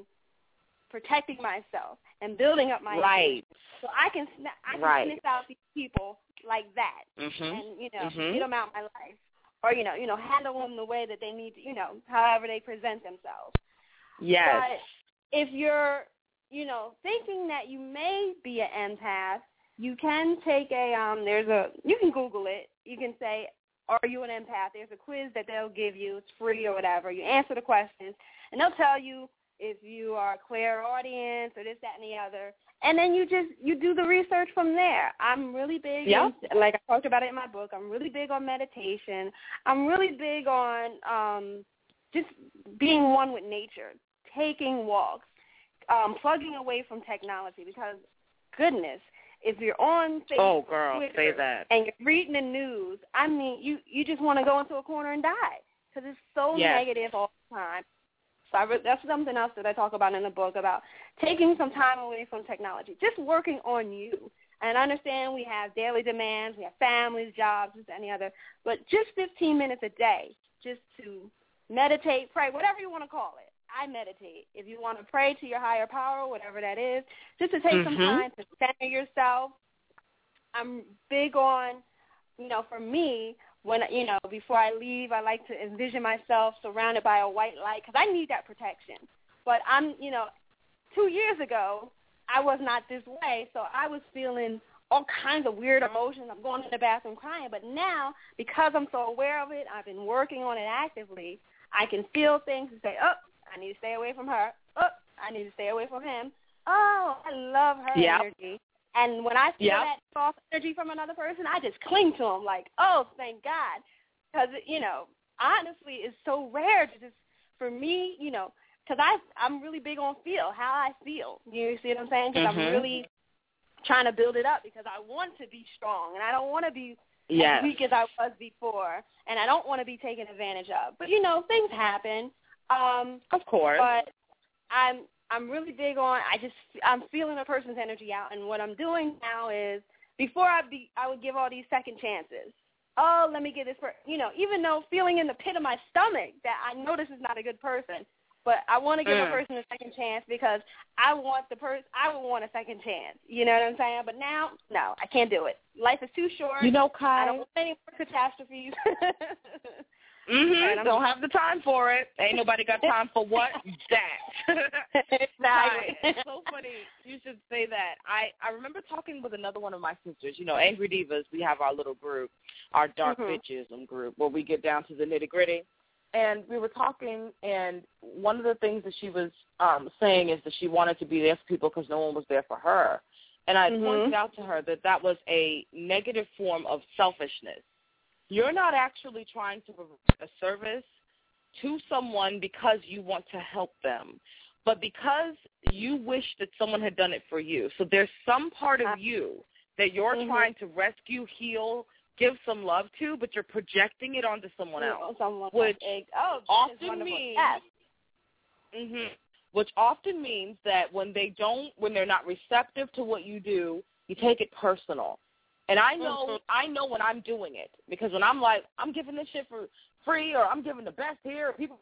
protecting myself and building up my right. So I can I can right. sniff out these people like that, mm-hmm. and you know, mm-hmm. get them out of my life, or you know, you know, handle them the way that they need to, you know, however they present themselves. Yes. But if you're, you know, thinking that you may be an empath. You can take a, um, there's a, you can Google it. You can say, are you an empath? There's a quiz that they'll give you. It's free or whatever. You answer the questions, and they'll tell you if you are clairaudience or this, that, and the other. And then you just, you do the research from there. I'm really big, yep. in, like I talked about it in my book, I'm really big on meditation. I'm really big on um, just being one with nature, taking walks, um, plugging away from technology because, goodness, if you're on Facebook, oh, girl, Twitter, say that. And you're reading the news, I mean, you, you just want to go into a corner and die. because it's so yes. negative all the time. So I re- that's something else that I talk about in the book, about taking some time away from technology, just working on you. And I understand we have daily demands, we have families, jobs, just any other, but just fifteen minutes a day just to meditate, pray, whatever you want to call it. I meditate. If you want to pray to your higher power, whatever that is, just to take mm-hmm. some time to center yourself. I'm big on, you know, for me, when, you know, before I leave, I like to envision myself surrounded by a white light because I need that protection. But I'm, you know, two years ago, I was not this way, so I was feeling all kinds of weird emotions. I'm going to the bathroom crying. But now, because I'm so aware of it, I've been working on it actively, I can feel things and say, oh, I need to stay away from her. Oh, I need to stay away from him. Oh, I love her yep. energy. And when I feel yep. that false energy from another person, I just cling to them like, oh, thank God. Because, you know, honestly, it's so rare to just, for me, you know, because I'm really big on feel, how I feel. You see what I'm saying? Because mm-hmm. I'm really trying to build it up because I want to be strong and I don't want to be yes. as weak as I was before, and I don't want to be taken advantage of. But, you know, things happen. Um, of course. But I'm I'm really big on, I just, I'm feeling a person's energy out. And what I'm doing now is, before I be, I would give all these second chances. Oh, let me get this person. You know, even though feeling in the pit of my stomach that I know this is not a good person, but I want to give mm. a person a second chance because I want the person, I would want a second chance. You know what I'm saying? But now, no, I can't do it. Life is too short. You know, Kai. I don't want any more catastrophes. Mm-hmm. Don't have the time for it. Ain't nobody got time for what? That. Exactly. It's so funny. You should say that. I, I remember talking with another one of my sisters. You know, Angry Divas, we have our little group, our dark mm-hmm. bitchism group, where we get down to the nitty-gritty. And we were talking, and one of the things that she was um, saying is that she wanted to be there for people because no one was there for her. And I mm-hmm. pointed out to her that that was a negative form of selfishness. You're not actually trying to provide a service to someone because you want to help them, but because you wish that someone had done it for you. So there's some part of you that you're mm-hmm. trying to rescue, heal, give some love to, but you're projecting it onto someone else, someone which oh, often means yes. mm-hmm, which often means that when they don't, when they're not receptive to what you do, you take it personal. And I know I know when I'm doing it, because when I'm like, I'm giving this shit for free, or I'm giving the best here, people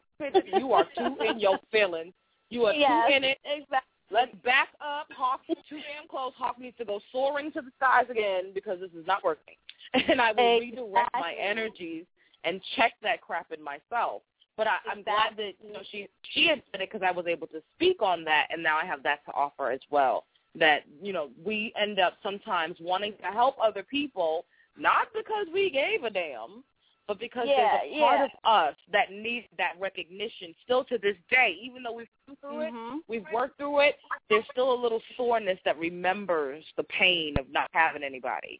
you are too in your feelings. You are yes, too in it. Exactly. Let's back up. Hawk too damn close. Hawk needs to go soaring to the skies again because this is not working. And I will exactly. redirect my energies and check that crap in myself. But I, I'm exactly. glad that you know she she had said it because I was able to speak on that, and now I have that to offer as well. That, you know, we end up sometimes wanting to help other people, not because we gave a damn, but because yeah, there's a part yeah. of us that needs that recognition still to this day. Even though we've come through mm-hmm. it, we've worked through it, there's still a little soreness that remembers the pain of not having anybody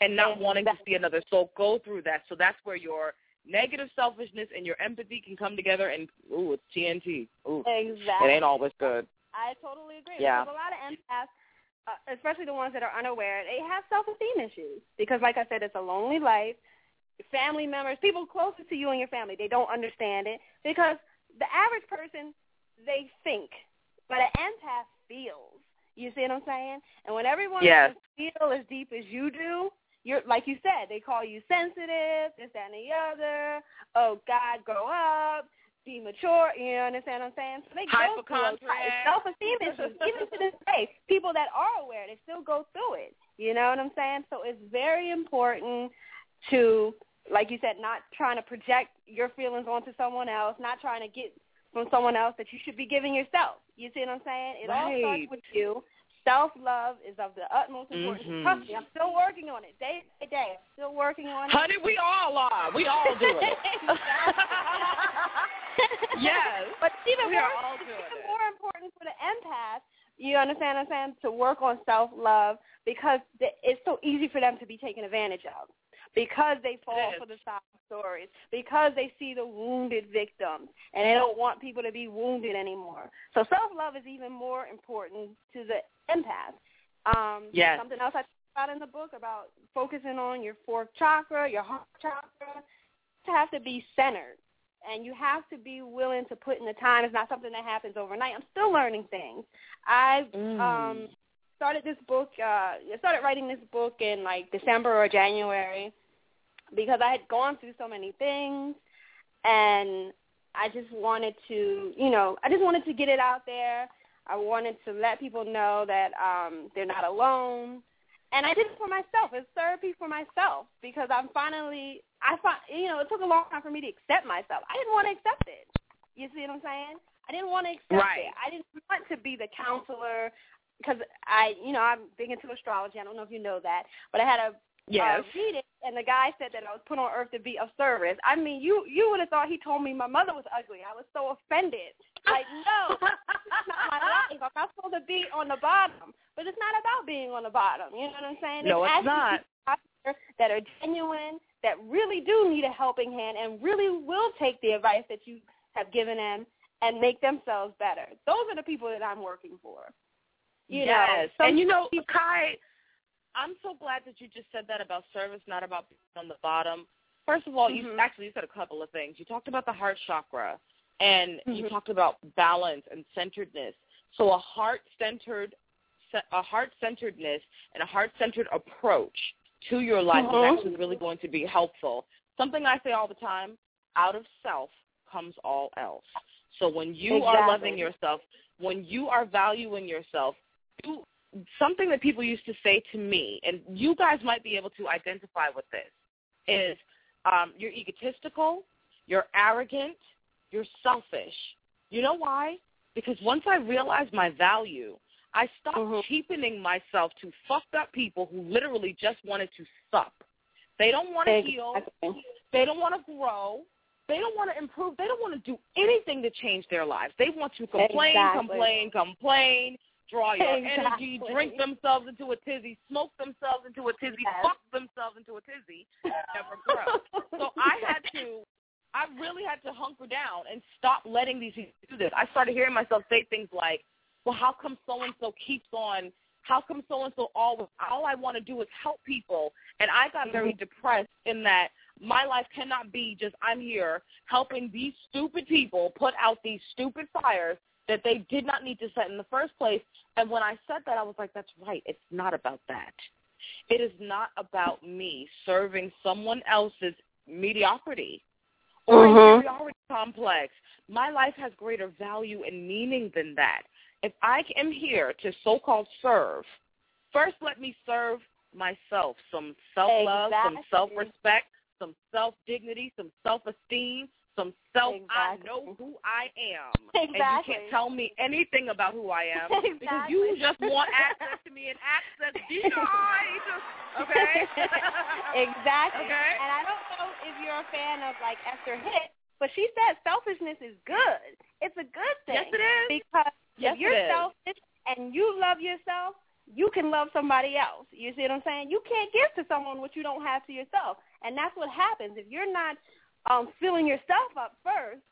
and not yeah, wanting exactly. to see another soul go through that. So that's where your negative selfishness and your empathy can come together and, ooh, it's T N T. Ooh, exactly. It ain't always good. I totally agree. Yeah. Because a lot of empaths, uh, especially the ones that are unaware, they have self-esteem issues because, like I said, it's a lonely life. Family members, people closest to you and your family, they don't understand it because the average person, they think, but an empath feels. You see what I'm saying? And when everyone yes. doesn't feel as deep as you do, you're like you said, they call you sensitive, this, that, and the other. Oh, God, grow up. Be mature, you know, understand what I'm saying? So they go through self-esteem issues, even to this day. People that are aware, they still go through it. You know what I'm saying? So it's very important to, like you said, not trying to project your feelings onto someone else, not trying to get from someone else that you should be giving yourself. You see what I'm saying? It right. all starts with you. Self-love is of the utmost importance. Mm-hmm. Trust me, I'm still working on it day by day. I'm still working on it. Honey, we all are. We all do it. Yes. But even, we more, are all doing even it. More important for the empath, you understand what I'm saying, to work on self-love because it's so easy for them to be taken advantage of because they fall for the sob stories, because they see the wounded victims, and they don't want people to be wounded anymore. So self-love is even more important to the empath. Um, yes. Something else I talked about in the book about focusing on your fourth chakra, your heart chakra, to have to be centered. and you have to be willing to put in the time. It's not something that happens overnight. I'm still learning things. I mm. um, started this book, uh, started writing this book in like December or January because I had gone through so many things, and I just wanted to, you know, I just wanted to get it out there. I wanted to let people know that um, they're not alone. And I did it for myself. It's therapy for myself because I'm finally, I find, you know, it took a long time for me to accept myself. I didn't want to accept it. You see what I'm saying? I didn't want to accept right. it. I didn't want to be the counselor because I, you know, I'm big into astrology. I don't know if you know that, but I had a yes. uh, reading, and the guy said that I was put on earth to be of service. I mean, you, you would have thought he told me my mother was ugly. I was so offended. Like, no, it's not my life. Like, I'm supposed to be on the bottom, but it's not about being on the bottom. You know what I'm saying? No, it's, it's not. That are genuine, that really do need a helping hand, and really will take the advice that you have given them and make themselves better. Those are the people that I'm working for. You yes, know? And you know, Kai, I'm so glad that you just said that about service, not about being on the bottom. First of all, mm-hmm. you actually you said a couple of things. You talked about the heart chakra. And you mm-hmm. talked about balance and centeredness. So a heart-centered, a heart-centeredness and a heart-centered approach to your life mm-hmm. is actually really going to be helpful. Something I say all the time: out of self comes all else. So when you exactly. are loving yourself, when you are valuing yourself, you, something that people used to say to me, and you guys might be able to identify with this, is um, you're egotistical, you're arrogant. You're selfish. You know why? Because once I realized my value, I stopped mm-hmm. cheapening myself to fucked up people who literally just wanted to suck. They don't want to heal. They don't want to grow. They don't want to improve. They don't want to do anything to change their lives. They want to complain, exactly. complain, complain, draw your exactly. energy, drink themselves into a tizzy, smoke themselves into a tizzy, yes. fuck themselves into a tizzy, and never grow. So I had to... I really had to hunker down and stop letting these people do this. I started hearing myself say things like, well, how come so-and-so keeps on, how come so-and-so always, all I want to do is help people. And I got very depressed in that my life cannot be just I'm here helping these stupid people put out these stupid fires that they did not need to set in the first place. And when I said that, I was like, that's right. It's not about that. It is not about me serving someone else's mediocrity. Or mm-hmm. inferiority complex. My life has greater value and meaning than that. If I am here to so-called serve, first let me serve myself. Some self-love, exactly. some self-respect, some self-dignity, some self-esteem, some self, exactly. I know who I am. Exactly. And you can't tell me anything about who I am exactly. because you just want access to me and access denied. Okay? Exactly. Okay? And I don't know if you're a fan of, like, Esther Hicks, but she said selfishness is good. It's a good thing. Yes, it is. Because yes, if you're selfish and you love yourself, you can love somebody else. You see what I'm saying? You can't give to someone what you don't have to yourself. And that's what happens. If you're not Um, filling yourself up first,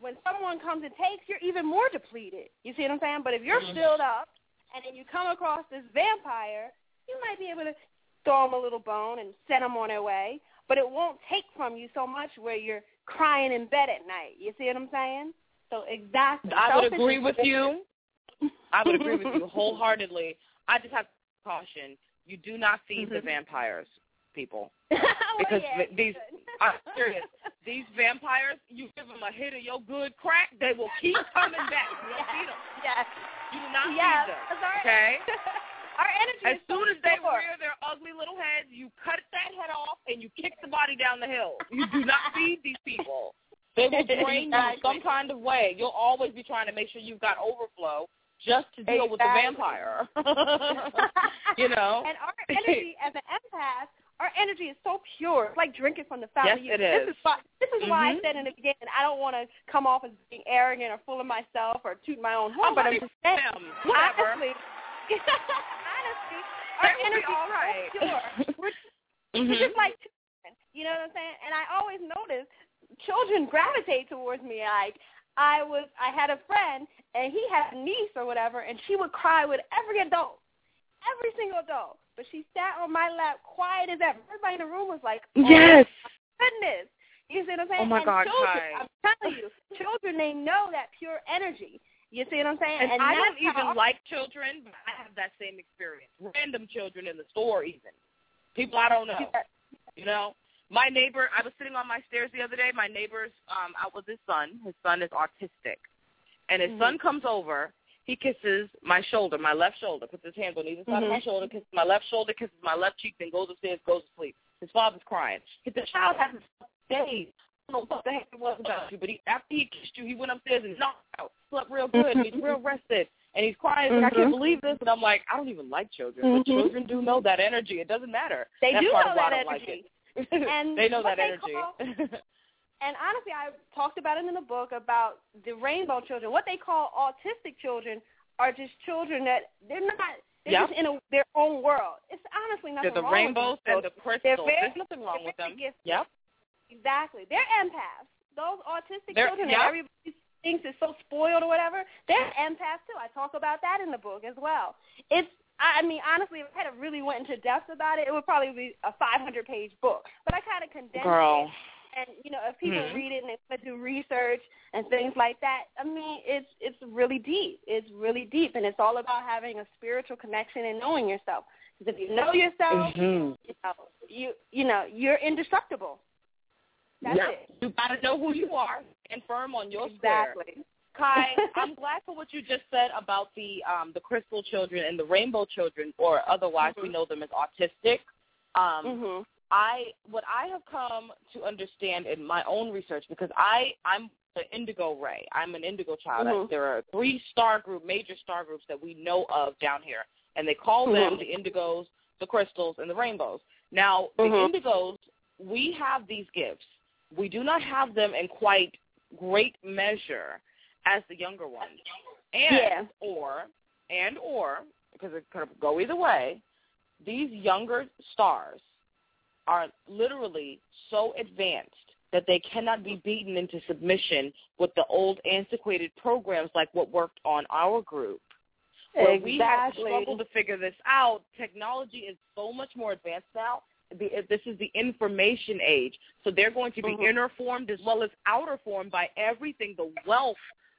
when someone comes and takes, you're even more depleted. You see what I'm saying? But if you're mm-hmm. filled up and then you come across this vampire, you might be able to throw them a little bone and send them on their way, but it won't take from you so much where you're crying in bed at night. You see what I'm saying? So exactly. I would agree with you. I would agree with you wholeheartedly. I just have to caution. You do not feed mm-hmm. the vampires. People, because well, yeah, these, I'm serious, these vampires, you give them a hit of your good crack, they will keep coming back. You don't feed them. Yes. You do not yes. feed them. Our, okay. Our energy. As soon as they sure. rear their ugly little heads, you cut that head off and you kick the body down the hill. You do not feed these people. They will drain you some kind of way. You'll always be trying to make sure you've got overflow. Just to deal exactly. with the vampire. You know? And our energy as an empath, our energy is so pure. It's like drinking from the fountain. Yes, it is. This is why, this is mm-hmm. why I said in the beginning, I don't want to come off as being arrogant or full of myself or toot my own horn. But I'm just saying, honestly, honestly our energy all right. is so pure. We're, mm-hmm. we're just like children. You know what I'm saying? And I always notice children gravitate towards me. Like, I was, I had a friend, and he had a niece or whatever, and she would cry with every adult, every single adult. But she sat on my lap, quiet as ever. Everybody in the room was like, oh, yes, my goodness. You see what I'm saying? Oh, my and God, children, Kai. I'm telling you, children, they know that pure energy. You see what I'm saying? And, and I don't even how... like children, but I have that same experience. Random children in the store even. People I don't know, you know? My neighbor, I was sitting on my stairs the other day. My neighbor's um, out with his son. His son is autistic. And his mm-hmm. son comes over. He kisses my shoulder, my left shoulder, puts his hands on either side mm-hmm. of my shoulder, kisses my left shoulder, kisses my left cheek, then goes upstairs, goes to sleep. His father's crying. If the child hasn't days. I don't know what the heck it was about you, but he, after he kissed you, he went upstairs and knocked out, slept real good, and he's real rested, and he's crying, mm-hmm. and I can't believe this, and I'm like, I don't even like children, mm-hmm. but children do know that energy. It doesn't matter. They That's do part know of why that I don't energy. Like it. And they know that they energy. Call, and honestly, I talked about it in the book about the rainbow children. What they call autistic children are just children that they're not, they're yep. just in a, their own world. It's honestly nothing the wrong with them. The rainbows and the crystals. There's nothing wrong with them. Gifted. Yep. Exactly. They're empaths. Those autistic They're, children yeah. that everybody thinks is so spoiled or whatever, they're empaths too. I talk about that in the book as well. It's, I mean, honestly, if I had really went into depth about it, it would probably be a five hundred page book. But I kind of condensed Girl. it. And, you know, if people mm-hmm. read it and they do research and things like that, I mean, it's it's really deep. It's really deep. And it's all about having a spiritual connection and knowing yourself. Because if you know yourself, mm-hmm. you know, you, you know, you're indestructible. That's yeah. it. You got to know who you are and firm on your square. Exactly. Kai, I'm glad for what you just said about the um, the crystal children and the rainbow children, or otherwise mm-hmm. we know them as autistic. Um, mm-hmm. I what I have come to understand in my own research, because I, I'm the indigo ray. I'm an indigo child. Mm-hmm. I, there are three star group, major star groups that we know of down here, and they call mm-hmm. them the indigos, the crystals, and the rainbows. Now, mm-hmm. the indigos, we have these gifts. We do not have them in quite great measure as the younger ones. And yeah. or, and or, because it could go either way, these younger stars are literally so advanced that they cannot be beaten into submission with the old antiquated programs like what worked on our group. Where exactly. we have struggled to figure this out. Technology is so much more advanced now. The, this is the information age, so they're going to be mm-hmm. inner formed as well as outer formed by everything, the wealth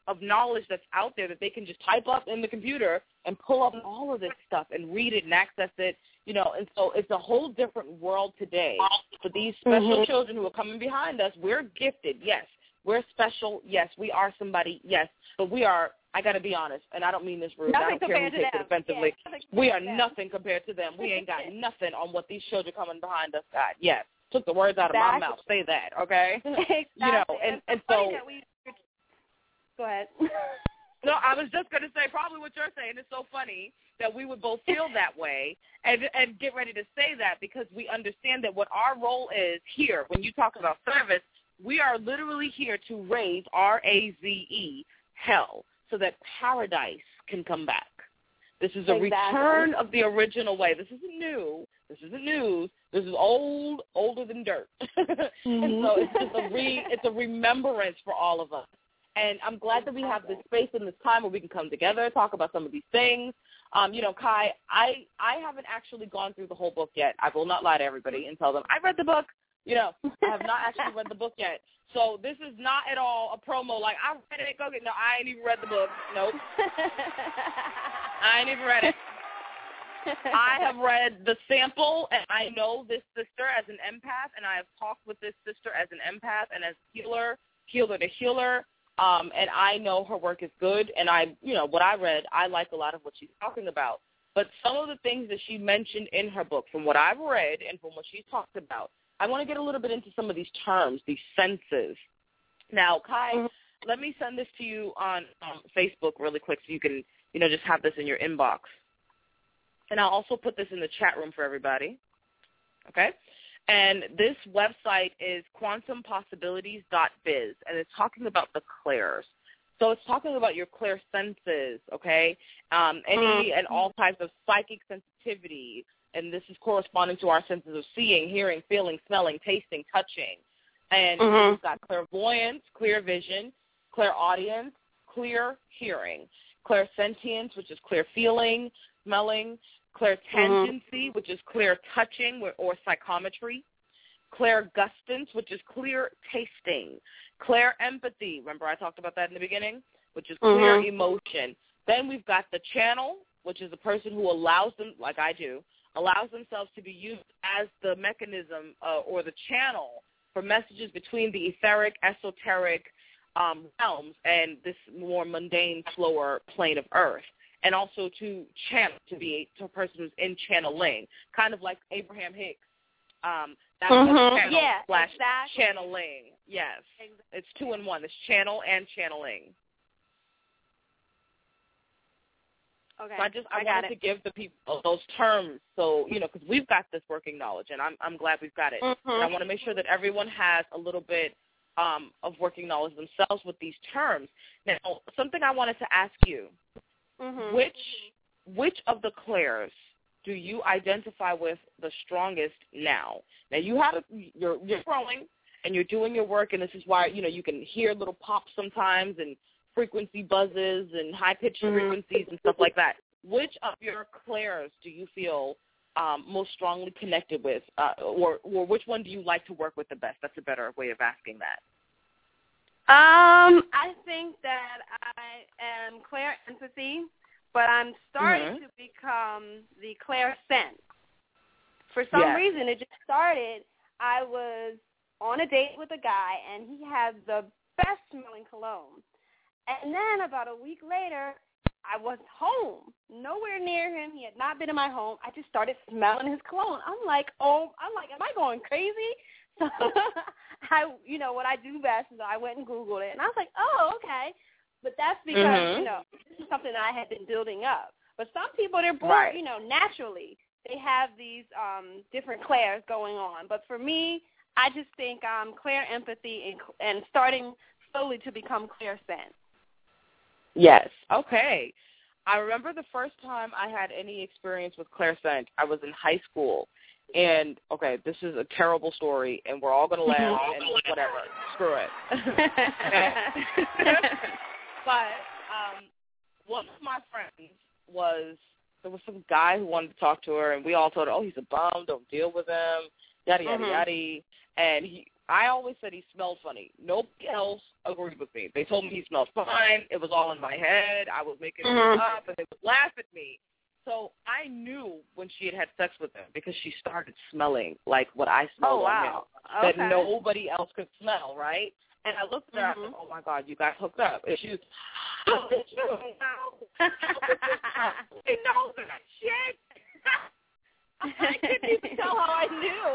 of knowledge that's out there that they can just type up in the computer and pull up all of this stuff and read it and access it, you know, and so it's a whole different world today. For these special mm-hmm. children who are coming behind us, we're gifted, yes, we're special, yes, we are somebody, yes, but we are, I got to be honest, and I don't mean this rude. Nothing I don't care who takes it offensively. Yeah, we are them. nothing compared to them. We ain't got nothing on what these children coming behind us got. Yes. Took the words out exactly. of my mouth. Say that, okay? Exactly. You know, and, and so. We... Go ahead. No, I was just going to say probably what you're saying is so funny that we would both feel that way and, and get ready to say that, because we understand that what our role is here, when you talk about service, we are literally here to raise, R A Z E, hell, so that paradise can come back. This is a exactly. return of the original way. This isn't new. This isn't news. This is old, older than dirt. Mm-hmm. And so it's just a re, it's a remembrance for all of us. And I'm glad that we have this space and this time where we can come together, talk about some of these things. Um, you know, Kai, I, I haven't actually gone through the whole book yet. I will not lie to everybody and tell them, I read the book. You know, I have not actually read the book yet. So this is not at all a promo like, I read it, go get it. No, I ain't even read the book. Nope. I ain't even read it. I have read the sample, and I know this sister as an empath, and I have talked with this sister as an empath and as healer, healer to healer, um, and I know her work is good, and I, you know, what I read, I like a lot of what she's talking about. But some of the things that she mentioned in her book, from what I've read and from what she talked about, I want to get a little bit into some of these terms, these senses. Now, Kai, mm-hmm. let me send this to you on um, Facebook really quick so you can, you know, just have this in your inbox. And I'll also put this in the chat room for everybody, okay? And this website is quantum possibilities dot biz, and it's talking about the clairs. So it's talking about your clair senses, okay, um, any mm-hmm. and all types of psychic sensitivity. And this is corresponding to our senses of seeing, hearing, feeling, smelling, tasting, touching. And mm-hmm. we've got clairvoyance, clear vision, clairaudience, clear hearing, clairsentience, which is clear feeling, smelling, clairtangency, mm-hmm. which is clear touching or psychometry, clairgustance, which is clear tasting, clear empathy. Remember I talked about that in the beginning, which is clear mm-hmm. emotion. Then we've got the channel, which is the person who allows them, like I do, allows themselves to be used as the mechanism uh, or the channel for messages between the etheric, esoteric um, realms and this more mundane, slower plane of earth. And also to channel, to be to a person who's in channeling, kind of like Abraham Hicks. Um, that's mm-hmm. what channel yeah, slash exactly. channeling. Yes. Exactly. It's two in one. It's channel and channeling. Okay. So I just I, I wanted it. to give the people those terms, so you know, because we've got this working knowledge, and I'm I'm glad we've got it. Mm-hmm. And I want to make sure that everyone has a little bit um, of working knowledge themselves with these terms. Now, something I wanted to ask you: mm-hmm. which which of the clairs do you identify with the strongest now? Now you have you're you're growing and you're doing your work, and this is why you know you can hear little pops sometimes and frequency buzzes and high-pitched mm-hmm. frequencies and stuff like that. Which of your clairs do you feel um, most strongly connected with, uh, or, or which one do you like to work with the best? That's a better way of asking that. Um, I think that I am clair empathy, but I'm starting mm-hmm. to become the clair sense. For some yes. reason, it just started. I was on a date with a guy, and he had the best-smelling cologne. And then about a week later, I was home, nowhere near him. He had not been in my home. I just started smelling his cologne. I'm like, oh, I'm like, am I going crazy? So I, you know, what I do best is I went and Googled it, and I was like, oh, okay. But that's because, mm-hmm. you know, this is something that I had been building up. But some people, they're born, right. you know, naturally. They have these um, different clairs going on. But for me, I just think um, clair empathy and, and starting slowly to become clair sense. Yes. Okay. I remember the first time I had any experience with clairsent, I was in high school. And, okay, this is a terrible story, and we're all going to laugh and whatever. Screw it. But um, one of my friends was, there was some guy who wanted to talk to her, and we all told her, oh, he's a bum, don't deal with him, yada, yada, mm-hmm. yada. And he, I always said he smelled funny. Nobody else agreed with me. They told me he smelled fine. It was all in my head. I was making mm-hmm. it up, and they would laugh at me. So I knew when she had had sex with him because she started smelling like what I smelled oh, wow. on him, okay. that nobody else could smell, right? And I looked at her mm-hmm. and I said, oh, my God, you got hooked up. And she was, oh, did you know? They know that shit. I couldn't even tell how I knew.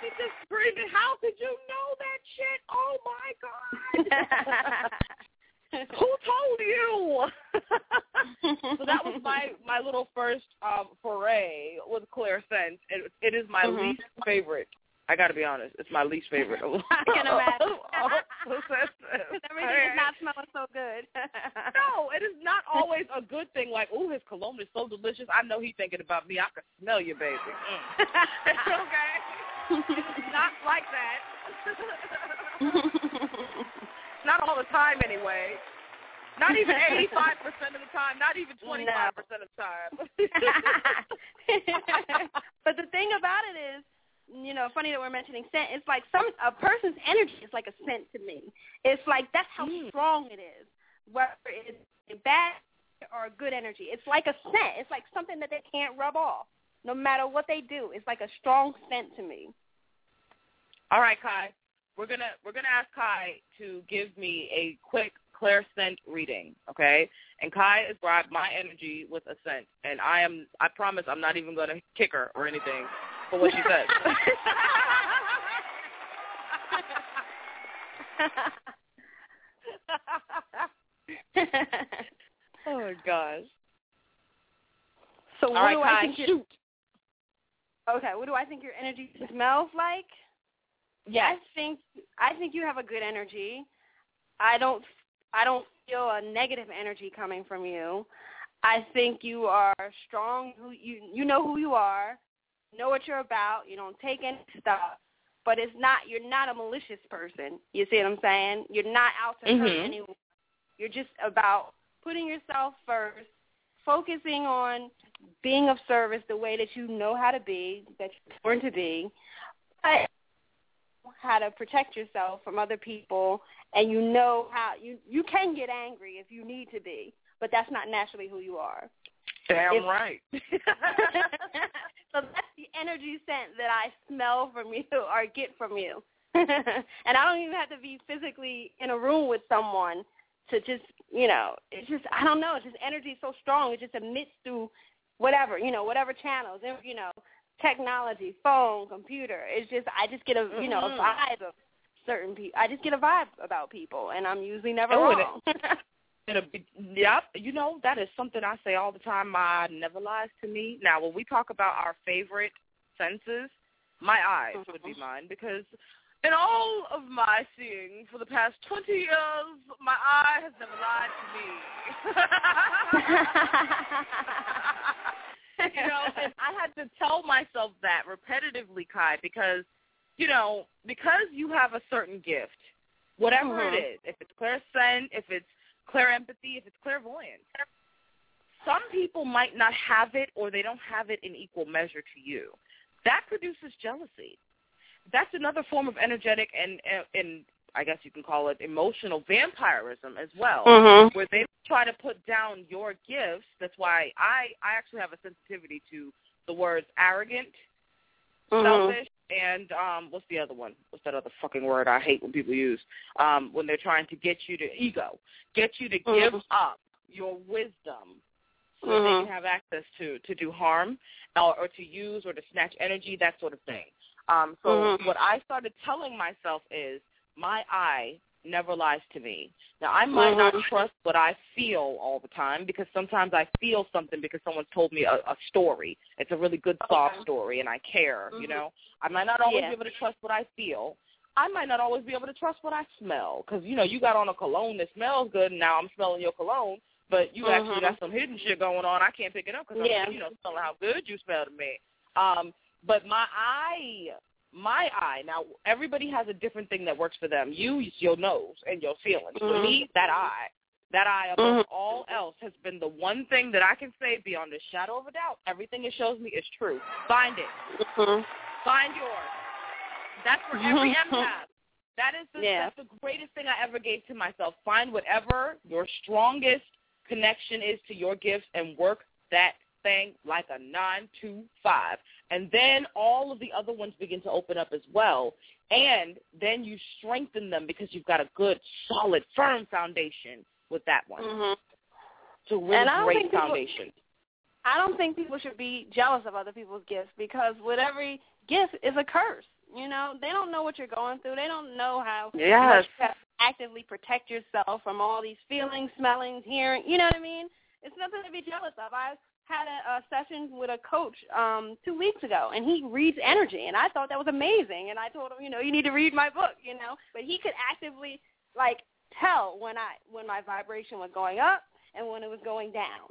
She just screamed, how could you know that shit? Oh, my God. Who told you? So that was my, my little first um, foray with clairscience. It, it is my mm-hmm. least favorite. I got to be honest. It's my least favorite. I can imagine. Because everything is not smelling so good. No, it is not always a good thing. Like, ooh, his cologne is so delicious. I know he's thinking about me. I can smell you, baby. Mm. Okay. It's not like that. Not all the time, anyway. Not even eighty-five percent of the time. Not even twenty-five percent no. of the time. But the thing about it is, you know, funny that we're mentioning scent. It's like some a person's energy is like a scent to me. It's like that's how mm. strong it is, whether it's bad or good energy. It's like a scent. It's like something that they can't rub off, no matter what they do. It's like a strong scent to me. All right, Kai. We're gonna we're gonna ask Kai to give me a quick clairscent reading, okay? And Kai has grabbed my energy with a scent, and I am I promise I'm not even gonna kick her or anything for what she says. Oh my gosh! So what right, do Kai, I think? Shoot. Your, okay, what do I think your energy smells like? Yes. I think I think you have a good energy. I don't I don't feel a negative energy coming from you. I think you are strong. Who you you know who you are, know what you're about. You don't take any stuff, but it's not you're not a malicious person. You see what I'm saying? You're not out to mm-hmm. hurt anyone. You're just about putting yourself first, focusing on being of service the way that you know how to be, that you're born to be, but how to protect yourself from other people, and you know how you, you can get angry if you need to be, but that's not naturally who you are. Damn if, right. So that's the energy scent that I smell from you or get from you. And I don't even have to be physically in a room with someone to just, you know, it's just, I don't know, it's just energy is so strong. It just emits through whatever, you know, whatever channels, you know, technology, phone, computer. It's just, I just get a, you know, mm-hmm. a vibe of certain people. I just get a vibe about people, and I'm usually never oh, wrong. It, it'll be, yep, you know, that is something I say all the time. My eye never lies to me. Now, when we talk about our favorite senses, my eyes mm-hmm. would be mine, because in all of my seeing for the past twenty years, my eye has never lied to me. You know, and I had to tell myself that repetitively, Kai, because, you know, because you have a certain gift, whatever mm-hmm. it is, if it's clairsent, if it's clairempathy, if it's clairvoyance, some people might not have it, or they don't have it in equal measure to you. That produces jealousy. That's another form of energetic and, and, and I guess you can call it emotional vampirism as well, mm-hmm. where they try to put down your gifts. That's why I, I actually have a sensitivity to the words arrogant, mm-hmm. selfish, and um, what's the other one? What's that other fucking word I hate when people use? Um, when they're trying to get you to ego, get you to mm-hmm. give up your wisdom so mm-hmm. that they can have access to, to do harm or, or to use or to snatch energy, that sort of thing. Um, so mm-hmm. what I started telling myself is, my eye never lies to me. Now, I might mm-hmm. not trust what I feel all the time, because sometimes I feel something because someone's told me a, a story. It's a really good, soft okay. story, and I care, mm-hmm. you know. I might not always yeah. be able to trust what I feel. I might not always be able to trust what I smell, because, you know, you got on a cologne that smells good, and now I'm smelling your cologne, but you mm-hmm. actually got some hidden shit going on. I can't pick it up because yeah. I'm, you know, smelling how good you smell to me. Um But my eye, my eye, now everybody has a different thing that works for them. You, your nose and your feelings. Mm-hmm. For me, that eye, that eye above mm-hmm. all else has been the one thing that I can say beyond a shadow of a doubt. Everything it shows me is true. Find it. Mm-hmm. Find yours. That's for every empath. That is the, yeah. that's the greatest thing I ever gave to myself. Find whatever your strongest connection is to your gifts and work that thing like a nine to five, and then all of the other ones begin to open up as well, and then you strengthen them because you've got a good, solid, firm foundation with that one. Mm-hmm. It's a really great foundation. People, I don't think people should be jealous of other people's gifts, because with every gift is a curse. You know, they don't know what you're going through. They don't know how yes. you have to actively protect yourself from all these feelings, smellings, hearing. You know what I mean? It's nothing to be jealous of. I had a, a session with a coach um, two weeks ago, and he reads energy, and I thought that was amazing. And I told him, you know, you need to read my book, you know. But he could actively, like, tell when I when my vibration was going up and when it was going down.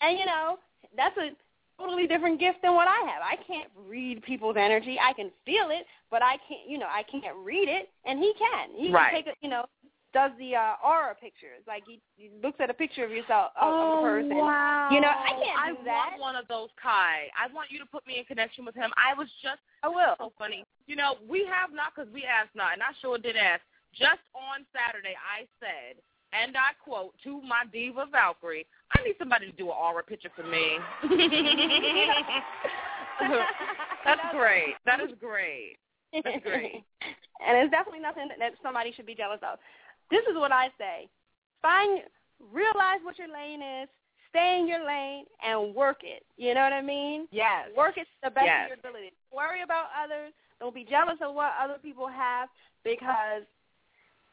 And, you know, that's a totally different gift than what I have. I can't read people's energy. I can feel it, but I can't, you know, I can't read it, and he can. He right. can take a, you know, does the uh, aura pictures. Like, he, he looks at a picture of yourself, of oh, a person. Wow. You know, I can't do I that. I want one of those, Kai. I want you to put me in connection with him. I was just, I will. So funny. You know, we have not, because we asked not, and I sure did ask. Just on Saturday, I said, and I quote, to my diva Valkyrie, I need somebody to do an aura picture for me. That's great. That is great. That's great. And it's definitely nothing that somebody should be jealous of. This is what I say. Find, realize what your lane is, stay in your lane, and work it. You know what I mean? Yes. Work it to the best yes. of your ability. Don't worry about others. Don't be jealous of what other people have, because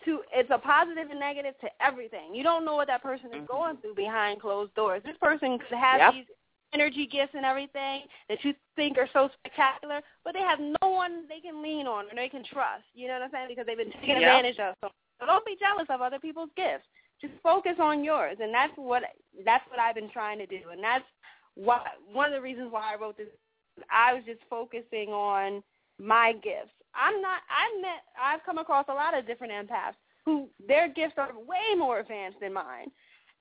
to it's a positive and negative to everything. You don't know what that person is mm-hmm. going through behind closed doors. This person could have yep. these energy gifts and everything that you think are so spectacular, but they have no one they can lean on or they can trust. You know what I'm saying? Because they've been taken yep. advantage of so. So don't be jealous of other people's gifts. Just focus on yours, and that's what that's what I've been trying to do, and that's why, one of the reasons why I wrote this. I was just focusing on my gifts. I'm not. I met. I've come across a lot of different empaths who their gifts are way more advanced than mine,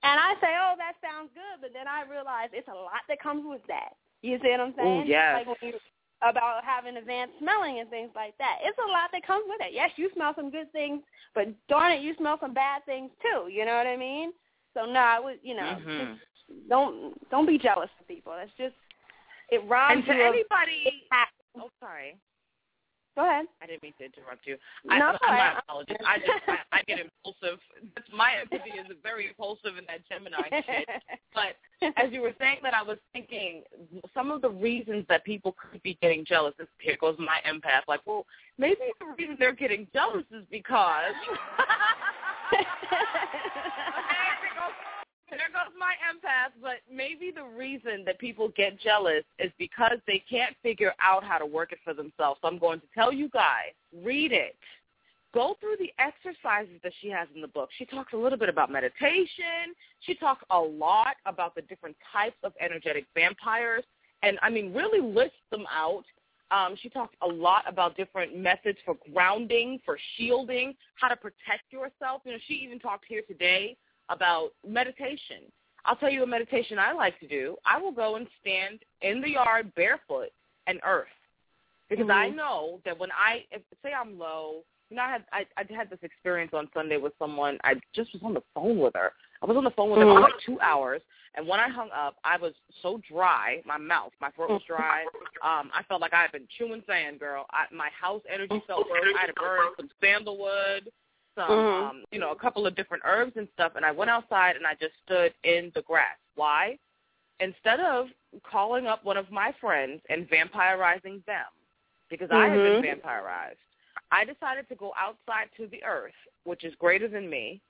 And I say, oh, that sounds good, but then I realize it's a lot that comes with that. You see what I'm saying? Ooh, yes. Like when you about having advanced smelling and things like that. It's a lot that comes with it. Yes, you smell some good things, but darn it, you smell some bad things too. You know what I mean? So no, I would, you know, mm-hmm. just don't don't be jealous of people. That's just it robs you. And to anybody, of, oh sorry. Go ahead. I didn't mean to interrupt you. I, no, I'm I, my apologies. I just I, I get impulsive. That's, my empathy is very impulsive in that Gemini shit. But as you were saying that, I was thinking some of the reasons that people could be getting jealous. Is, here goes my empath. Like, well, maybe the reason they're getting jealous is because. okay, there goes, there goes my empath. But maybe the reason that people get jealous is because they can't figure out how to work it for themselves. So I'm going to tell you guys, read it. Go through the exercises that she has in the book. She talks a little bit about meditation. She talks a lot about the different types of energetic vampires. And, I mean, really list them out. Um, she talks a lot about different methods for grounding, for shielding, how to protect yourself. You know, she even talked here today about meditation. I'll tell you a meditation I like to do. I will go and stand in the yard barefoot and earth because mm-hmm. I know that when I if, say I'm low, you know, I had I, I had this experience on Sunday with someone. I just was on the phone with her. I was on the phone with her mm-hmm. for like two hours, and when I hung up, I was so dry. My mouth, my throat was dry. Um, I felt like I had been chewing sand, girl. I, my house energy felt good. I had burned some sandalwood. Some, mm-hmm. um, you know, a couple of different herbs and stuff, and I went outside and I just stood in the grass. Why? Instead of calling up one of my friends and vampirizing them, because mm-hmm. I had been vampirized, I decided to go outside to the earth, which is greater than me,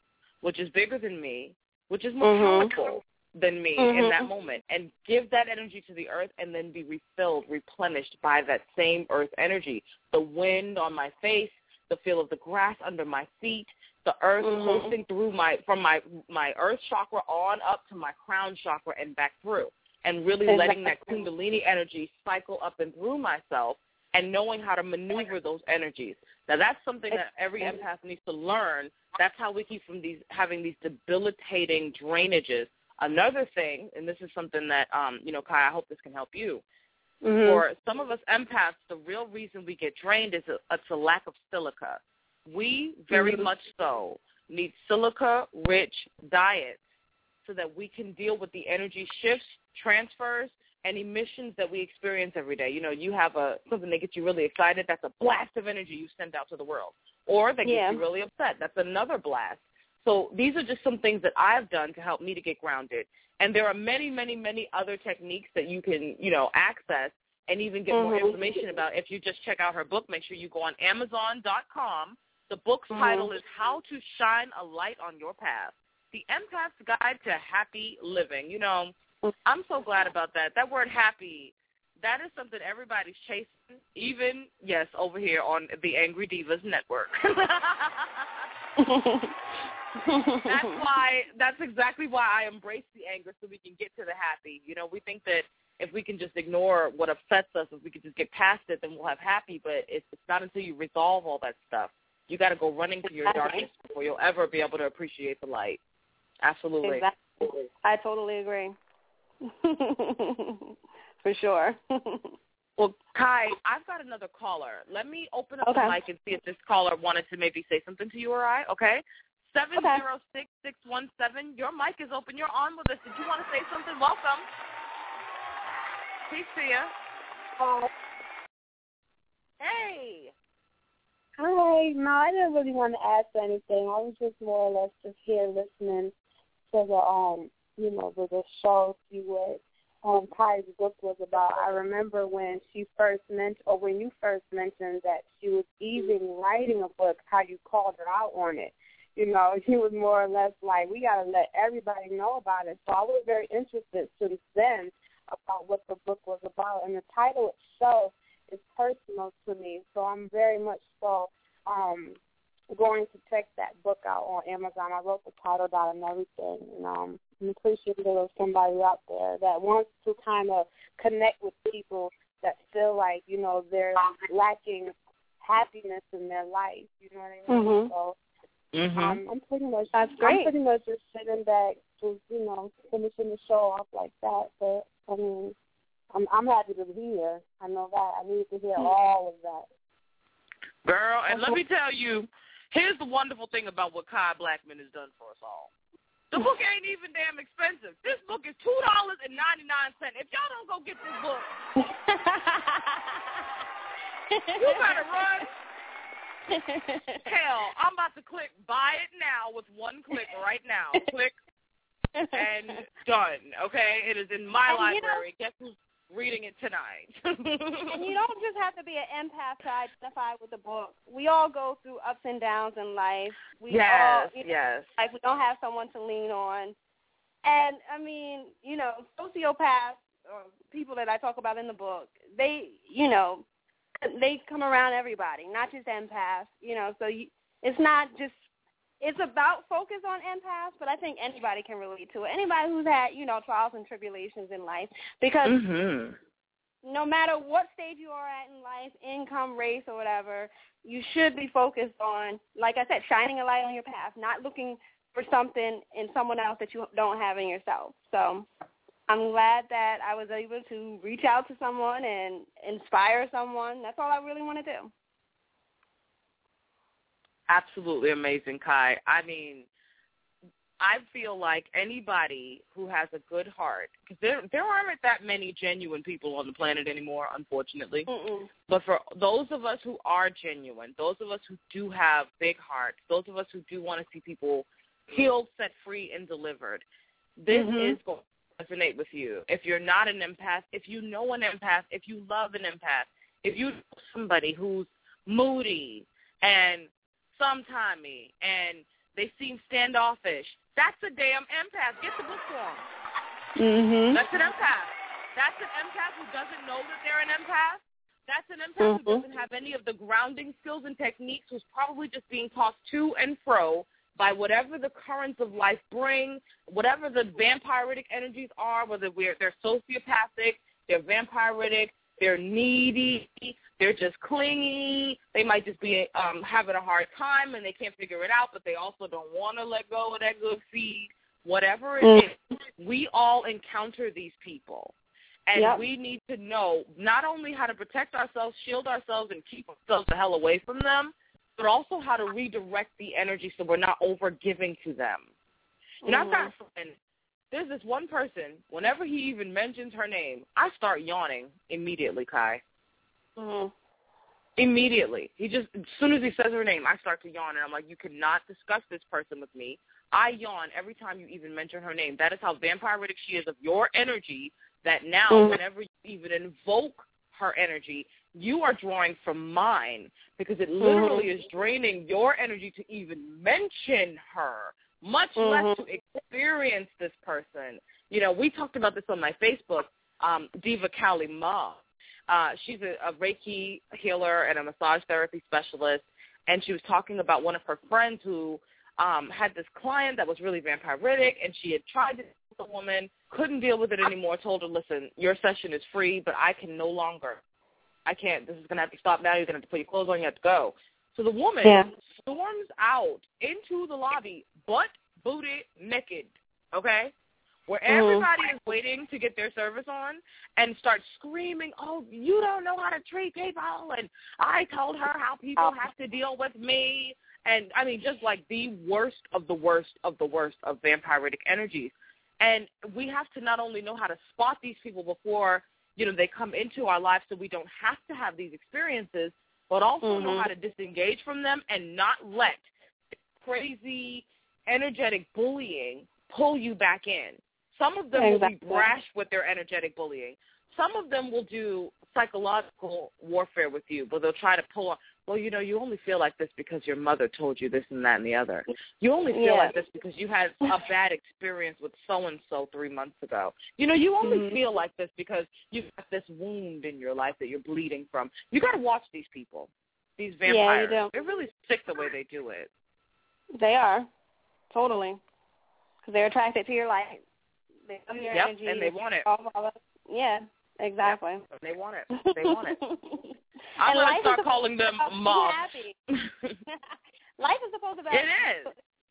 which is bigger than me, which is more mm-hmm. powerful than me mm-hmm. in that moment, and give that energy to the earth and then be refilled, replenished by that same earth energy. The wind on my face, the feel of the grass under my feet, the earth mm-hmm. pulsing through my from my my earth chakra on up to my crown chakra and back through, and really exactly. letting that kundalini energy cycle up and through myself and knowing how to maneuver those energies. Now, that's something that every empath needs to learn. That's how we keep from these having these debilitating drainages. Another thing, and this is something that, um, you know, Kai, I hope this can help you. Mm-hmm. For some of us empaths, the real reason we get drained is a, it's a lack of silica. We very mm-hmm. much so need silica-rich diets so that we can deal with the energy shifts, transfers, and emissions that we experience every day. You know, you have a something that gets you really excited. That's a blast of energy you send out to the world. Or that yeah. gets you really upset. That's another blast. So these are just some things that I've done to help me to get grounded. And there are many, many, many other techniques that you can, you know, access and even get mm-hmm. more information about. If you just check out her book, make sure you go on Amazon dot com. The book's mm-hmm. title is How to Shine a Light on Your Path: The Empath's Guide to Happy Living. You know, I'm so glad about that. That word happy, that is something everybody's chasing, even, yes, over here on the Angry Divas Network. that's why that's exactly why I embrace the anger, so we can get to the happy. You know, we think that if we can just ignore what upsets us, if we can just get past it, then we'll have happy. But it's, it's not until you resolve all that stuff. You got to go running to your exactly. darkness before you'll ever be able to appreciate the light. Absolutely. Exactly. I totally agree. For sure. Well, Kai, I've got another caller. Let me open up okay. the mic and see if this caller wanted to maybe say something to you or I, okay? seven zero six, six one seven, your mic is open. You're on with us. Did you want to say something? Welcome. Peace to you. Hi. Hey. Hi. No, I didn't really want to ask anything. I was just more or less just here listening to the, um, you know, the, the show, see what um, Kai's book was about. I remember when she first mentioned, or when you first mentioned that she was even writing a book, how you called her out on it. You know, she was more or less like, we got to let everybody know about it. So I was very interested since then about what the book was about. And the title itself is personal to me. So I'm very much so um, going to check that book out on Amazon. I wrote the title down and everything. And um, I'm appreciative of somebody out there that wants to kind of connect with people that feel like, you know, they're lacking happiness in their life. You know what I mean? Mm-hmm. So Mm-hmm. Um, I'm pretty much That's great. I'm pretty much just sitting back, just, you know, finishing the show off like that. But I mean, I'm, I'm happy to be here. I know that. I need to hear all of that. Girl, and let me tell you, here's the wonderful thing about what Kai Blackman has done for us all. The book ain't even damn expensive. This book is two dollars and ninety-nine cents. If y'all don't go get this book, you better run. Hell, I'm about to click buy it now with one click right now. Click and done, okay? It is in my and library. You know, guess who's reading it tonight? And you don't just have to be an empath to identify with a book. We all go through ups and downs in life. We yes, all, you know, yes. Like, we don't have someone to lean on. And, I mean, you know, sociopaths, or people that I talk about in the book, they, you know, they come around everybody, not just empaths, you know, so you, it's not just, it's about focus on empaths, but I think anybody can relate to it. Anybody who's had, you know, trials and tribulations in life, because mm-hmm. no matter what stage you are at in life, income, race, or whatever, you should be focused on, like I said, shining a light on your path, not looking for something in someone else that you don't have in yourself. So I'm glad that I was able to reach out to someone and inspire someone. That's all I really want to do. Absolutely amazing, Kai. I mean, I feel like anybody who has a good heart, because there, there aren't that many genuine people on the planet anymore, unfortunately. Mm-mm. But for those of us who are genuine, those of us who do have big hearts, those of us who do want to see people healed, set free, and delivered, this mm-hmm. is going to resonate with you. If you're not an empath, if you know an empath, if you love an empath, if you know somebody who's moody and sometimey and they seem standoffish, that's a damn empath. Get the book for them. Mm-hmm. That's an empath. That's an empath who doesn't know that they're an empath. That's an empath mm-hmm. who doesn't have any of the grounding skills and techniques, who's probably just being tossed to and fro by whatever the currents of life bring, whatever the vampiric energies are, whether we're, they're sociopathic, they're vampiric, they're needy, they're just clingy, they might just be um, having a hard time and they can't figure it out, but they also don't want to let go of that good seed. Whatever it mm. is, we all encounter these people. And yep. we need to know not only how to protect ourselves, shield ourselves, and keep ourselves the hell away from them, but also how to redirect the energy so we're not over-giving to them. You know, I've got a friend. There's this one person, whenever he even mentions her name, I start yawning immediately, Kai. Mm-hmm. Immediately. He just, as soon as he says her name, I start to yawn, and I'm like, you cannot discuss this person with me. I yawn every time you even mention her name. That is how vampiric she is of your energy, that now mm-hmm. whenever you even invoke her energy, you are drawing from mine, because it literally mm-hmm. is draining your energy to even mention her, much mm-hmm. less to experience this person. You know, we talked about this on my Facebook, um, Diva Kali Ma. Uh, she's a, a Reiki healer and a massage therapy specialist, and she was talking about one of her friends who um, had this client that was really vampiric, and she had tried to deal with the woman, couldn't deal with it anymore, told her, listen, your session is free, but I can no longer. I can't. This is going to have to stop now. You're going to have to put your clothes on. You have to go. So the woman yeah. storms out into the lobby, butt booted naked, okay, where everybody mm. is waiting to get their service on, and starts screaming, oh, you don't know how to treat people, and I told her how people have to deal with me. And, I mean, just like the worst of the worst of the worst of vampiric energies. And we have to not only know how to spot these people before, you know, they come into our lives so we don't have to have these experiences, but also mm-hmm. know how to disengage from them and not let crazy, energetic bullying pull you back in. Some of them exactly. will be brash with their energetic bullying. Some of them will do psychological warfare with you, but they'll try to pull on, well, you know, you only feel like this because your mother told you this and that and the other. You only feel yeah. like this because you had a bad experience with so-and-so three months ago. You know, you only mm-hmm. feel like this because you've got this wound in your life that you're bleeding from. You got to watch these people, these vampires. Yeah, they're really sick the way they do it. They are, totally, because they're attracted to your light. They love your yep, energy. And they want it. Yeah, exactly. Yep. They want it. They want it. I'm going to start calling them mom. Life is supposed to be about, it is.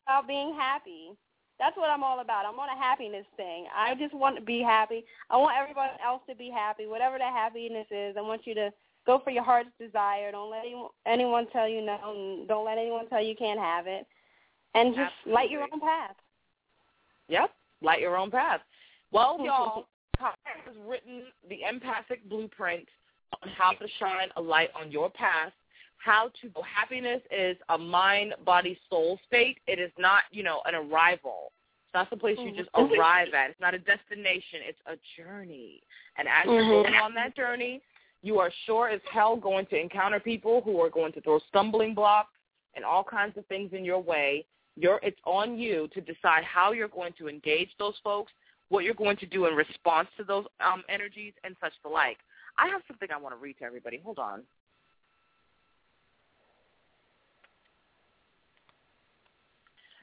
about being happy. That's what I'm all about. I'm on a happiness thing. I just want to be happy. I want everyone else to be happy. Whatever that happiness is, I want you to go for your heart's desire. Don't let anyone tell you no. Don't let anyone tell you you can't have it. And just Absolutely. light your own path. Yep, light your own path. Well, y'all, Kai has written the empathic blueprint on how to shine a light on your path. How to go. Happiness is a mind, body, soul state. It is not, you know, an arrival. It's not the place you just arrive at. It's not a destination. It's a journey. And as mm-hmm. you're going on that journey, you are sure as hell going to encounter people who are going to throw stumbling blocks and all kinds of things in your way. You're, it's on you to decide how you're going to engage those folks, what you're going to do in response to those um, energies, and such the like. I have something I want to read to everybody. Hold on.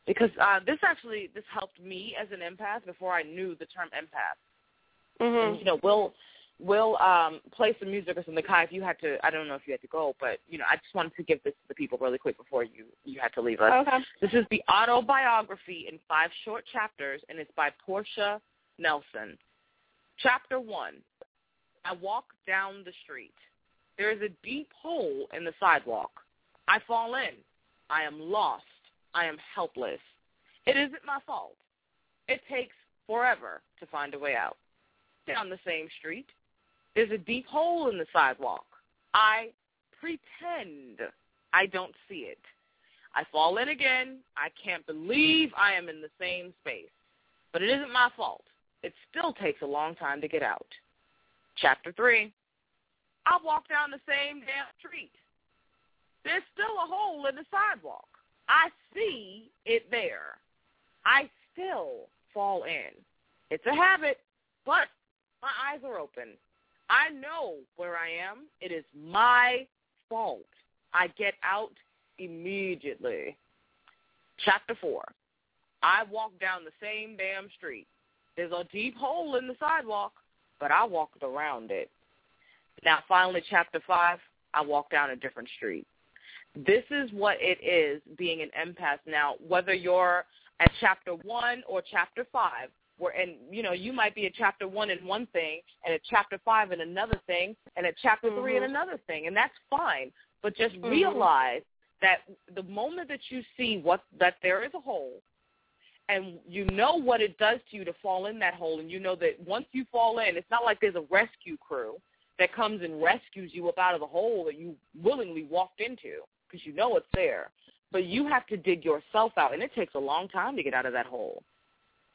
Because uh, this actually, this helped me as an empath before I knew the term empath. Mm-hmm. And, you know, we'll, we'll um, play some music or something. Kai, if you had to, I don't know if you had to go, but, you know, I just wanted to give this to the people really quick before you, you had to leave us. Okay. This is the autobiography in five short chapters, and it's by Portia Nelson. Chapter one, I walk down the street. There is a deep hole in the sidewalk. I fall in. I am lost. I am helpless. It isn't my fault. It takes forever to find a way out. Down the same street, there's a deep hole in the sidewalk. I pretend I don't see it. I fall in again. I can't believe I am in the same space. But it isn't my fault. It still takes a long time to get out. Chapter three, I walk down the same damn street. There's still a hole in the sidewalk. I see it there. I still fall in. It's a habit, but my eyes are open. I know where I am. It is my fault. I get out immediately. Chapter four. I walk down the same damn street. There's a deep hole in the sidewalk, but I walked around it. Now, finally, chapter five, I walk down a different street. This is what it is being an empath. Now, whether you're at chapter one or chapter five, where, and, you know, you might be at chapter one in one thing and at chapter five in another thing and at chapter mm-hmm. three in another thing, and that's fine. But just mm-hmm. realize that the moment that you see what that there is a hole and you know what it does to you to fall in that hole, and you know that once you fall in, it's not like there's a rescue crew that comes and rescues you up out of the hole that you willingly walked into, because you know it's there. But you have to dig yourself out, and it takes a long time to get out of that hole.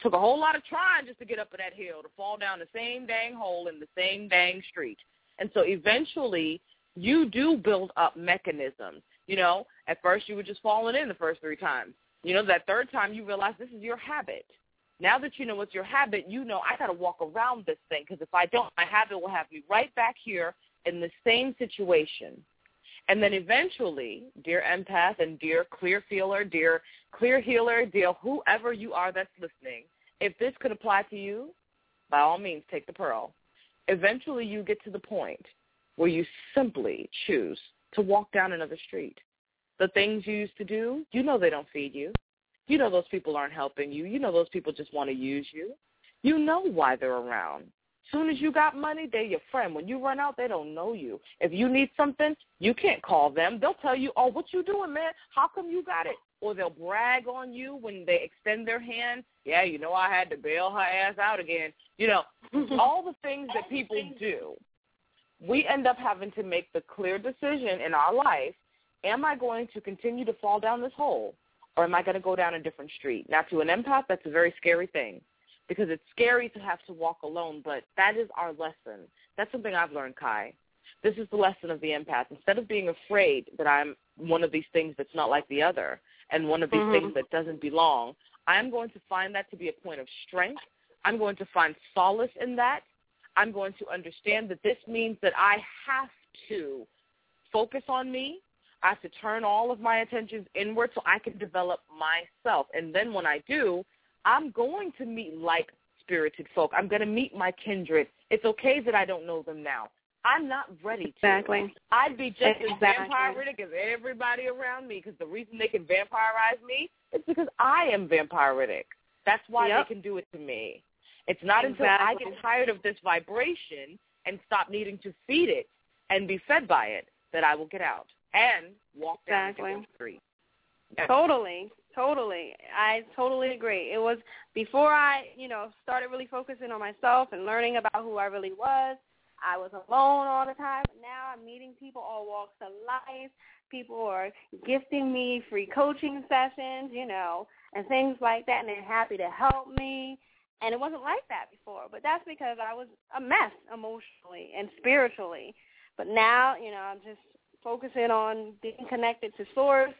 Took a whole lot of trying just to get up to that hill, to fall down the same dang hole in the same dang street. And so eventually you do build up mechanisms. You know, at first you were just falling in the first three times. You know, that third time you realize this is your habit. Now that you know it's your habit, you know I got to walk around this thing, because if I don't, my habit will have me right back here in the same situation. And then eventually, dear empath and dear clear feeler, dear clear healer, dear whoever you are that's listening, if this could apply to you, by all means, take the pearl. Eventually, you get to the point where you simply choose to walk down another street. The things you used to do, you know they don't feed you. You know those people aren't helping you. You know those people just want to use you. You know why they're around. Soon as you got money, they're your friend. When you run out, they don't know you. If you need something, you can't call them. They'll tell you, oh, what you doing, man? How come you got it? Or they'll brag on you when they extend their hand. Yeah, you know, I had to bail her ass out again. You know, all the things that people do, we end up having to make the clear decision in our life, am I going to continue to fall down this hole, or am I going to go down a different street? Now, to an empath, that's a very scary thing, because it's scary to have to walk alone, but that is our lesson. That's something I've learned, Kai. This is the lesson of the empath. Instead of being afraid that I'm one of these things that's not like the other and one of these mm-hmm. things that doesn't belong, I'm going to find that to be a point of strength. I'm going to find solace in that. I'm going to understand that this means that I have to focus on me. I have to turn all of my attentions inward so I can develop myself. And then when I do, I'm going to meet like-spirited folk. I'm going to meet my kindred. It's okay that I don't know them now. I'm not ready to. Exactly. I'd be just exactly. as vampire-ridic as everybody around me, because the reason they can vampirize me is because I am vampire-ridic. That's why yep. they can do it to me. It's not exactly. until I get tired of this vibration and stop needing to feed it and be fed by it that I will get out and walk exactly. down the street. Yes. Totally. Totally. I totally agree. It was before I, you know, started really focusing on myself and learning about who I really was. I was alone all the time. Now I'm meeting people all walks of life. People are gifting me free coaching sessions, you know, and things like that, and they're happy to help me. And it wasn't like that before, but that's because I was a mess emotionally and spiritually. But now, you know, I'm just focusing on being connected to Source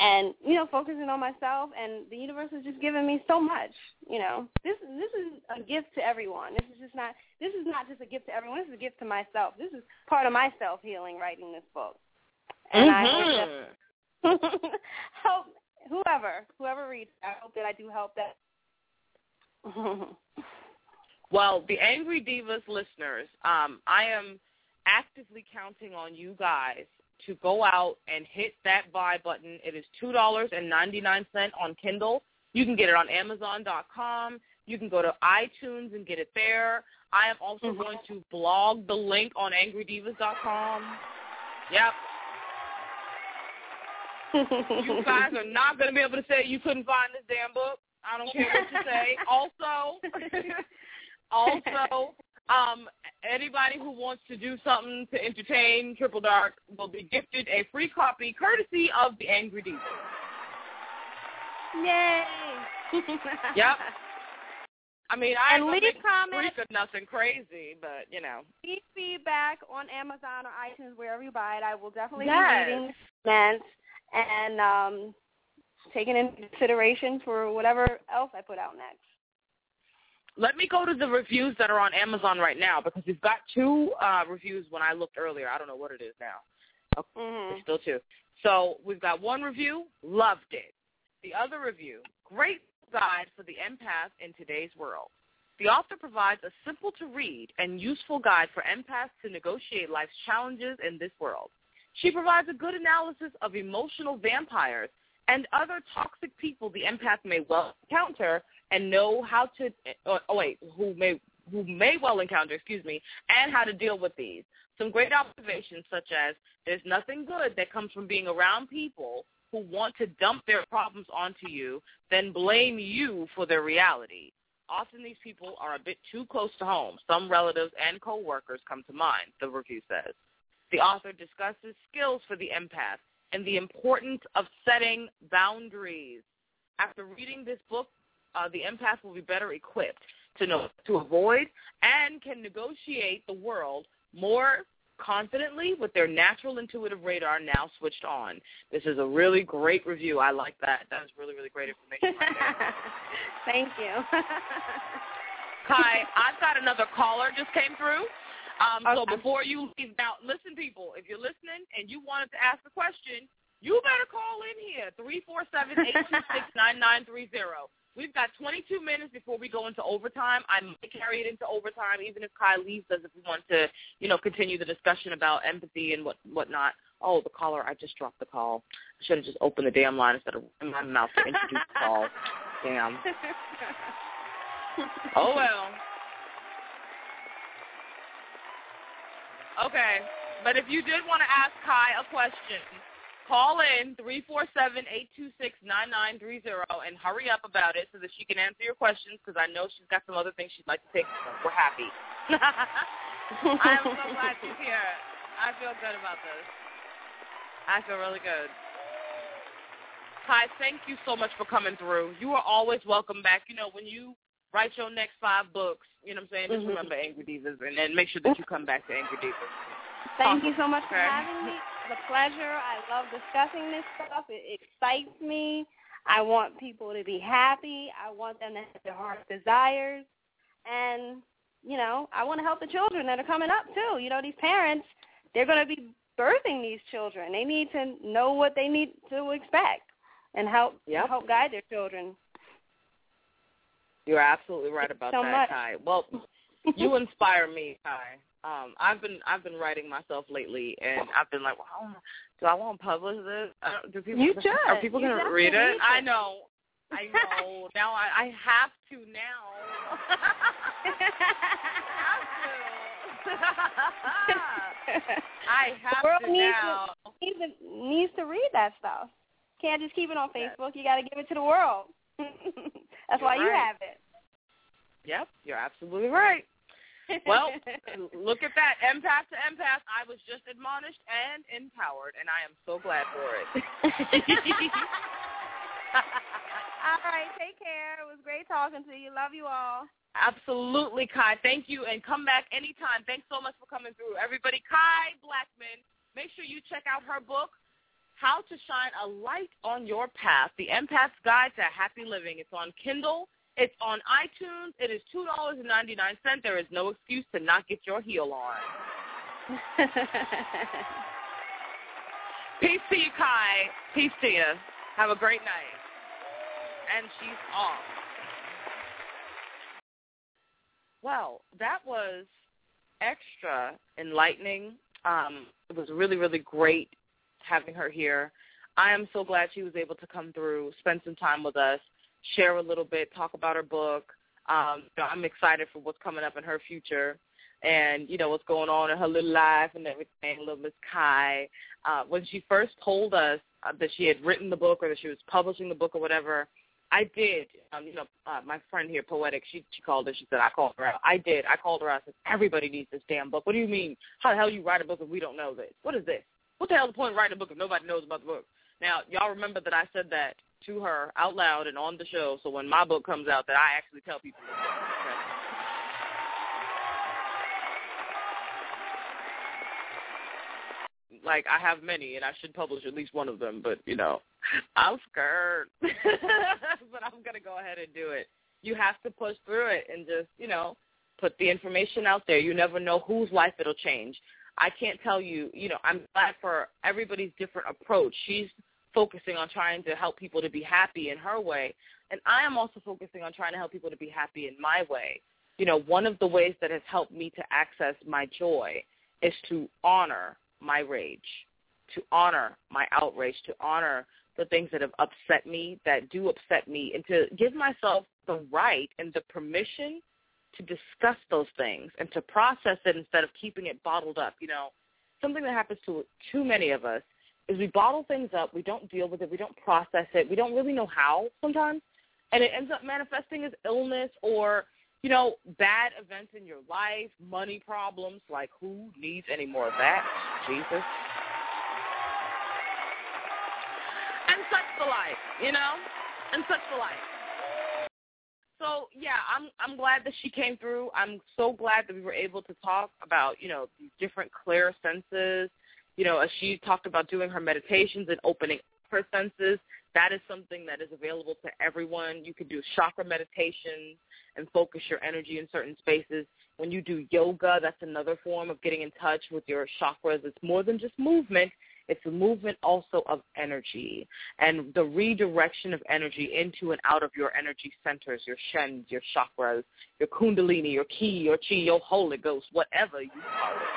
and, you know, focusing on myself, and the universe has just given me so much, you know. This this is a gift to everyone. This is just not this is not just a gift to everyone. This is a gift to myself. This is part of my self-healing, writing this book. And mm-hmm. I hope, that, help whoever, whoever reads it, I hope that I do help that. Well, the Angry Divas listeners, um, I am actively counting on you guys to go out and hit that buy button. It is two dollars and ninety-nine cents on Kindle. You can get it on Amazon dot com. You can go to iTunes and get it there. I am also mm-hmm. going to blog the link on angry divas dot com. Yep. You guys are not going to be able to say you couldn't find this damn book. I don't care what you say. Also, also, um, anybody who wants to do something to entertain Triple Dark will be gifted a free copy courtesy of the Angry Divas. Yay! Yep. I mean, I don't think freak or nothing crazy, but, you know. Leave feedback on Amazon or iTunes, wherever you buy it. I will definitely yes. be reading comments and um, taking into consideration for whatever else I put out next. Let me go to the reviews that are on Amazon right now, because we've got two uh, reviews when I looked earlier. I don't know what it is now. Okay. Mm-hmm. There's still two. So we've got one review, loved it. The other review, great guide for the empath in today's world. The author provides a simple-to-read and useful guide for empaths to negotiate life's challenges in this world. She provides a good analysis of emotional vampires and other toxic people the empath may well encounter and know how to oh, – oh, wait, who may who may well encounter, excuse me, and how to deal with these. Some great observations such as there's nothing good that comes from being around people who want to dump their problems onto you, then blame you for their reality. Often these people are a bit too close to home. Some relatives and coworkers come to mind, the review says. The author discusses skills for the empath and the importance of setting boundaries. After reading this book, uh, the empath will be better equipped to know to avoid and can negotiate the world more confidently with their natural intuitive radar now switched on. This is a really great review. I like that. That was really, really great information right there. Thank you. Kai, I've got another caller just came through. Um, okay. So before you leave now, listen, people, if you're listening and you wanted to ask a question, you better call in here, three four seven, eight two six, nine nine three zero. We've got twenty-two minutes before we go into overtime. I might carry it into overtime, even if Kai leaves us, if we want to, you know, continue the discussion about empathy and what whatnot. Oh, the caller, I just dropped the call. I should have just opened the damn line instead of in my mouth to introduce the call. Damn. Oh, well. Okay, but if you did want to ask Kai a question, call in three four seven, eight two six, nine nine three zero and hurry up about it so that she can answer your questions, because I know she's got some other things she'd like to take. We're happy. I am so glad she's here. I feel good about this. I feel really good. Kai, thank you so much for coming through. You are always welcome back. You know, when you write your next five books, you know what I'm saying? Just mm-hmm. remember Angry Divas, and, and make sure that you come back to Angry Divas. Thank awesome. you so much for having me. It's a pleasure. I love discussing this stuff. It excites me. I want people to be happy. I want them to have their heart's desires. And, you know, I want to help the children that are coming up, too. You know, these parents, they're going to be birthing these children. They need to know what they need to expect and help yep. help guide their children. You're absolutely right about so that, much. Kai. Well, you inspire me, Kai. Um, I've been I've been writing myself lately, and I've been like, well, do I want to publish this? Uh, do people? You should. Are people going to read it? I know. I know. Now I, I have to now. I have to. I have to now. Needs to, needs to read that stuff. Can't just keep it on Facebook. You got to give it to the world. That's you're why right. you have it. Yep, you're absolutely right. Well, look at that. Empath to empath. I was just admonished and empowered, and I am so glad for it. All right, take care. It was great talking to you. Love you all. Absolutely, Kai. Thank you, and come back anytime. Thanks so much for coming through. Everybody, Kai Blackman, make sure you check out her book, How to Shine a Light on Your Path, The Empath's Guide to Happy Living. It's on Kindle. It's on iTunes. It is two dollars and ninety-nine cents. There is no excuse to not get your heel on. Peace to you, Kai. Peace to you. Have a great night. And she's off. Well, that was extra enlightening. Um, it was really, really great having her here. I am so glad she was able to come through, spend some time with us, share a little bit, talk about her book. Um, you know, I'm excited for what's coming up in her future and, you know, what's going on in her little life and everything, little Miss Kai. Uh, when she first told us uh, that she had written the book or that she was publishing the book or whatever, I did. Um, you know, uh, my friend here, Poetic, she, she called her. She said, I called her out. I did. I called her out. I said, everybody needs this damn book. What do you mean? How the hell you write a book if we don't know this? What is this? What the hell is the point of writing a book if nobody knows about the book? Now, y'all remember that I said that to her out loud and on the show, so when my book comes out that I actually tell people this. Okay. Like, I have many, and I should publish at least one of them, but, you know, I'm scared. But I'm going to go ahead and do it. You have to push through it and just, you know, put the information out there. You never know whose life it'll change. I can't tell you, you know, I'm glad for everybody's different approach. She's focusing on trying to help people to be happy in her way. And I am also focusing on trying to help people to be happy in my way. You know, one of the ways that has helped me to access my joy is to honor my rage, to honor my outrage, to honor the things that have upset me, that do upset me, and to give myself the right and the permission to discuss those things and to process it instead of keeping it bottled up. You know, something that happens to too many of us is we bottle things up, we don't deal with it, we don't process it, we don't really know how sometimes, and it ends up manifesting as illness or, you know, bad events in your life, money problems, like who needs any more of that? Jesus. And such the like, you know, and such the like. So, yeah, I'm I'm glad that she came through. I'm so glad that we were able to talk about, you know, these different clear senses. You know, as she talked about doing her meditations and opening her senses, that is something that is available to everyone. You can do chakra meditations and focus your energy in certain spaces. When you do yoga, that's another form of getting in touch with your chakras. It's more than just movement. It's a movement also of energy and the redirection of energy into and out of your energy centers, your shens, your chakras, your kundalini, your ki, your chi, your Holy Ghost, whatever you call it.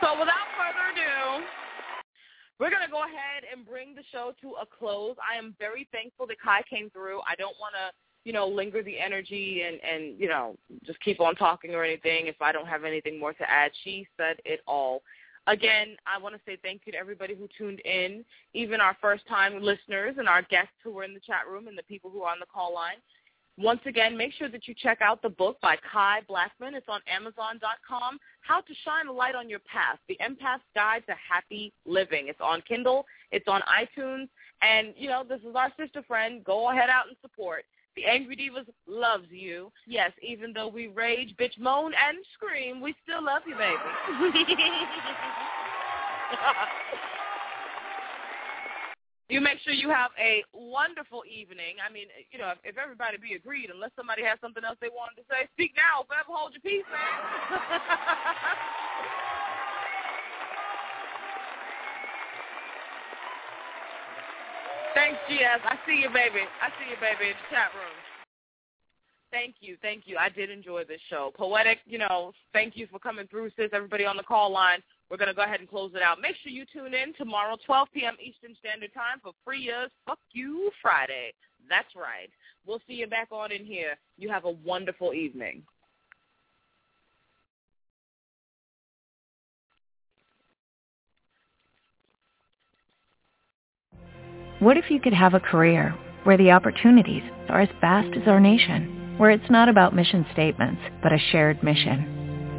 So without further ado, we're going to go ahead and bring the show to a close. I am very thankful that Kai came through. I don't want to, you know, linger the energy and, and, you know, just keep on talking or anything if I don't have anything more to add. She said it all. Again, I want to say thank you to everybody who tuned in, even our first-time listeners and our guests who were in the chat room and the people who are on the call line. Once again, make sure that you check out the book by Kai Blackman. It's on Amazon dot com, How to Shine a Light on Your Path, The Empath's Guide to Happy Living. It's on Kindle. It's on iTunes. And, you know, this is our sister friend. Go ahead out and support. The Angry Divas loves you. Yes, even though we rage, bitch, moan, and scream, we still love you, baby. You make sure you have a wonderful evening. I mean, you know, if, if everybody be agreed, unless somebody has something else they wanted to say, speak now, forever hold your peace, man. Thanks, G S. I see you, baby. I see you, baby, in the chat room. Thank you, thank you. I did enjoy this show. Poetic, you know, thank you for coming through, sis. Everybody on the call line, we're going to go ahead and close it out. Make sure you tune in tomorrow, twelve p.m. Eastern Standard Time for Freya's Fuck You Friday. That's right. We'll see you back on in here. You have a wonderful evening. What if you could have a career where the opportunities are as vast as our nation, where it's not about mission statements, but a shared mission?